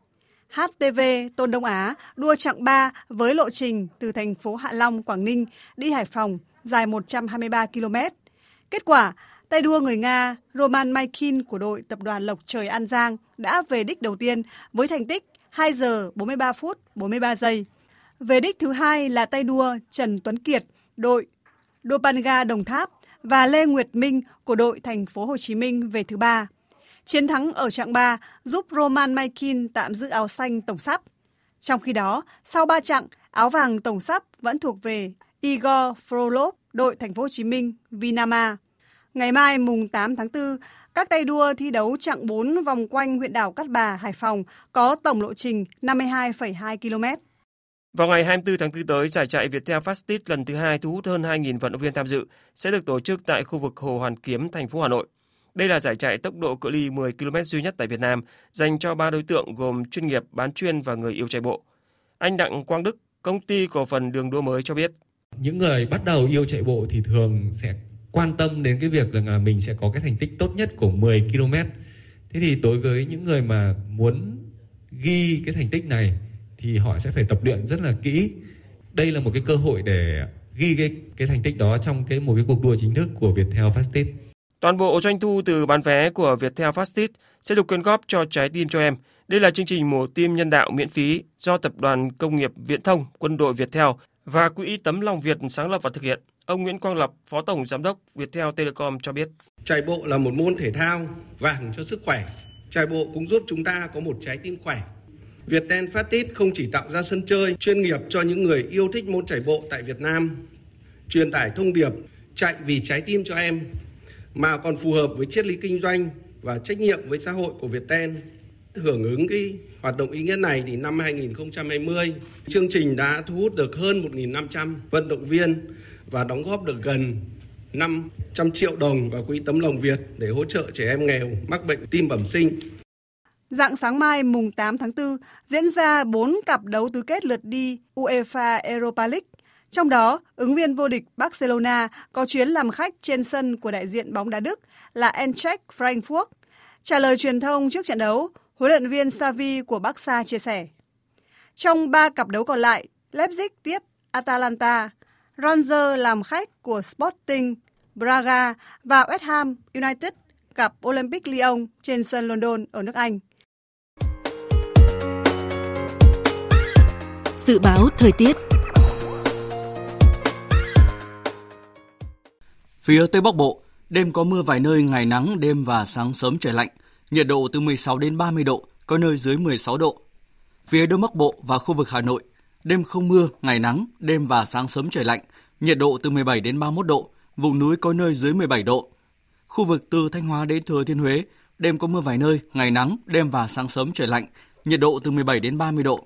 HTV Tôn Đông Á đua chặng 3 với lộ trình từ thành phố Hạ Long, Quảng Ninh đi Hải Phòng dài 123 km. Kết quả, tay đua người Nga Roman Maikin của đội Tập đoàn Lộc Trời An Giang đã về đích đầu tiên với thành tích 2 giờ 43 phút 43 giây. Về đích thứ hai là tay đua Trần Tuấn Kiệt, đội Dopanga Đồng Tháp và Lê Nguyệt Minh của đội Thành phố Hồ Chí Minh về thứ ba. Chiến thắng ở chặng 3 giúp Roman Maikin tạm giữ áo xanh tổng sắp. Trong khi đó, sau 3 chặng, áo vàng tổng sắp vẫn thuộc về Igor Frolov, đội Thành phố Hồ Chí Minh Vinama. Ngày mai mùng 8 tháng 4, các tay đua thi đấu chặng 4 vòng quanh huyện đảo Cát Bà, Hải Phòng có tổng lộ trình 52,2 km. Vào ngày 24 tháng 4 tới, giải chạy Viettel Fastest lần thứ 2 thu hút hơn 2.000 vận động viên tham dự sẽ được tổ chức tại khu vực Hồ Hoàn Kiếm, thành phố Hà Nội. Đây là giải chạy tốc độ cự ly 10 km duy nhất tại Việt Nam dành cho 3 đối tượng gồm chuyên nghiệp, bán chuyên và người yêu chạy bộ. Anh Đặng Quang Đức, công ty cổ phần đường đua mới cho biết. Những người bắt đầu yêu chạy bộ thì thường sẽ quan tâm đến cái việc là mình sẽ có cái thành tích tốt nhất của 10 km. Thế thì đối với những người mà muốn ghi cái thành tích này thì họ sẽ phải tập luyện rất là kỹ. Đây là một cái cơ hội để ghi cái thành tích đó trong một cái cuộc đua chính thức của Viettel Fastest. Toàn bộ doanh thu từ bán vé của Viettel Fastest sẽ được quyên góp cho Trái Tim Cho Em. Đây là chương trình mổ tim nhân đạo miễn phí do Tập đoàn Công nghiệp Viễn thông, Quân đội Viettel và Quỹ Tấm Lòng Việt sáng lập và thực hiện. Ông Nguyễn Quang Lập, Phó Tổng Giám đốc Viettel Telecom cho biết. Chạy bộ là một môn thể thao vàng cho sức khỏe. Chạy bộ cũng giúp chúng ta có một trái tim khỏe. Viettel Fastest không chỉ tạo ra sân chơi chuyên nghiệp cho những người yêu thích môn chạy bộ tại Việt Nam, truyền tải thông điệp chạy vì trái tim cho em, mà còn phù hợp với triết lý kinh doanh và trách nhiệm với xã hội của Viettel. Hưởng ứng cái hoạt động ý nghĩa này thì năm 2020, chương trình đã thu hút được hơn 1.500 vận động viên và đóng góp được gần 500 triệu đồng vào Quỹ Tấm Lòng Việt để hỗ trợ trẻ em nghèo mắc bệnh tim bẩm sinh. Rạng sáng mai mùng 8 tháng 4 diễn ra 4 cặp đấu tứ kết lượt đi UEFA Europa League. Trong đó, ứng viên vô địch Barcelona có chuyến làm khách trên sân của đại diện bóng đá Đức là Eintracht Frankfurt. Trả lời truyền thông trước trận đấu, huấn luyện viên Xavi của Barca chia sẻ: trong 3 cặp đấu còn lại, Leipzig tiếp Atalanta, Rangers làm khách của Sporting Braga và West Ham United gặp Olympic Lyon trên sân London ở nước Anh. Dự báo thời tiết. Phía Tây Bắc Bộ, đêm có mưa vài nơi, ngày nắng, đêm và sáng sớm trời lạnh. Nhiệt độ từ 16 đến 30 độ, có nơi dưới 16 độ. Phía Đông Bắc Bộ và khu vực Hà Nội, đêm không mưa, ngày nắng, đêm và sáng sớm trời lạnh. Nhiệt độ từ 17 đến 31 độ, vùng núi có nơi dưới 17 độ. Khu vực từ Thanh Hóa đến Thừa Thiên Huế, đêm có mưa vài nơi, ngày nắng, đêm và sáng sớm trời lạnh. Nhiệt độ từ 17 đến 30 độ.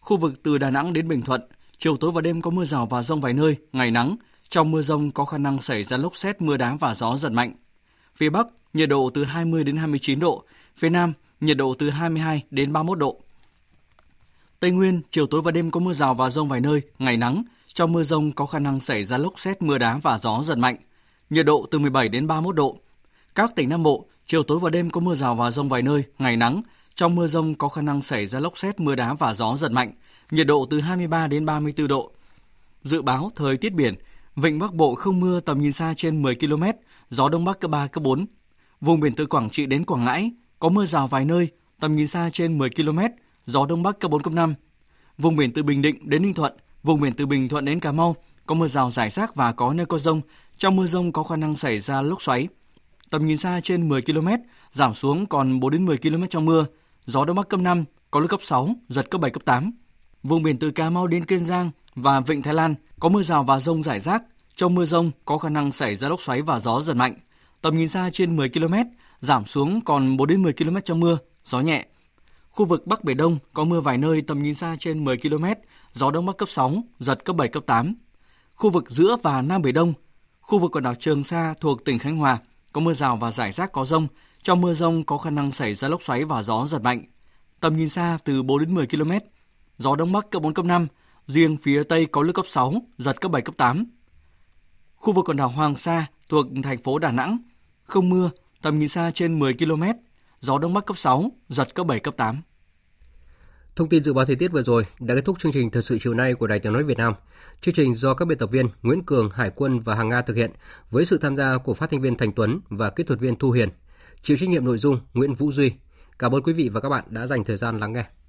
Khu vực từ Đà Nẵng đến Bình Thuận, chiều tối và đêm có mưa rào và dông vài nơi, ngày nắng. Trong mưa dông có khả năng xảy ra lốc sét, mưa đá và gió giật mạnh. Phía Bắc, nhiệt độ từ 20 đến 29 độ. Phía Nam, nhiệt độ từ 22 đến 31 độ. Tây Nguyên, chiều tối và đêm có mưa rào và dông vài nơi, ngày nắng. Trong mưa dông có khả năng xảy ra lốc sét, mưa đá và gió giật mạnh. Nhiệt độ từ 17 đến 31 độ. Các tỉnh Nam Bộ, chiều tối và đêm có mưa rào và dông vài nơi, ngày nắng. Trong mưa dông có khả năng xảy ra lốc sét, mưa đá và gió giật mạnh. Nhiệt độ từ 23 đến 34 độ. Dự báo thời tiết biển. Vịnh Bắc Bộ không mưa, tầm nhìn xa trên 10 km, gió Đông Bắc cấp 3, cấp 4. Vùng biển từ Quảng Trị đến Quảng Ngãi, có mưa rào vài nơi, tầm nhìn xa trên 10 km, gió Đông Bắc cấp 4, cấp 5. Vùng biển từ Bình Định đến Ninh Thuận, vùng biển từ Bình Thuận đến Cà Mau, có mưa rào rải rác và có nơi có dông. Trong mưa dông có khả năng xảy ra lốc xoáy. Tầm nhìn xa trên 10 km, giảm xuống còn 4 đến 10 km trong mưa, gió Đông Bắc cấp 5, có lúc cấp 6, giật cấp 7, cấp 8. Vùng biển từ Cà Mau đến Kiên Giang và Vịnh Thái Lan có mưa rào và dông rải rác. Trong mưa dông có khả năng xảy ra lốc xoáy và gió giật mạnh. Tầm nhìn xa trên 10 km, giảm xuống còn 4 đến 10 km trong mưa, gió nhẹ. Khu vực Bắc Biển Đông có mưa vài nơi, tầm nhìn xa trên 10 km, gió Đông Bắc cấp 6, giật cấp 7, cấp 8. Khu vực giữa và Nam Biển Đông, khu vực quần đảo Trường Sa thuộc tỉnh Khánh Hòa có mưa rào và rải rác có dông. Trong mưa dông có khả năng xảy ra lốc xoáy và gió giật mạnh. Tầm nhìn xa từ 4 đến 10 km, gió Đông Bắc cấp 4, cấp 5. Riêng phía Tây có lúc cấp 6, giật cấp 7, cấp 8. Khu vực quần đảo Hoàng Sa thuộc thành phố Đà Nẵng, không mưa, tầm nhìn xa trên 10 km, gió Đông Bắc cấp 6, giật cấp 7, cấp 8. Thông tin dự báo thời tiết vừa rồi đã kết thúc chương trình Thời sự chiều nay của Đài Tiếng nói Việt Nam. Chương trình do các biên tập viên Nguyễn Cường, Hải Quân và Hằng Nga thực hiện với sự tham gia của phát thanh viên Thành Tuấn và kỹ thuật viên Thu Hiền. Chịu trách nhiệm nội dung Nguyễn Vũ Duy. Cảm ơn quý vị và các bạn đã dành thời gian lắng nghe.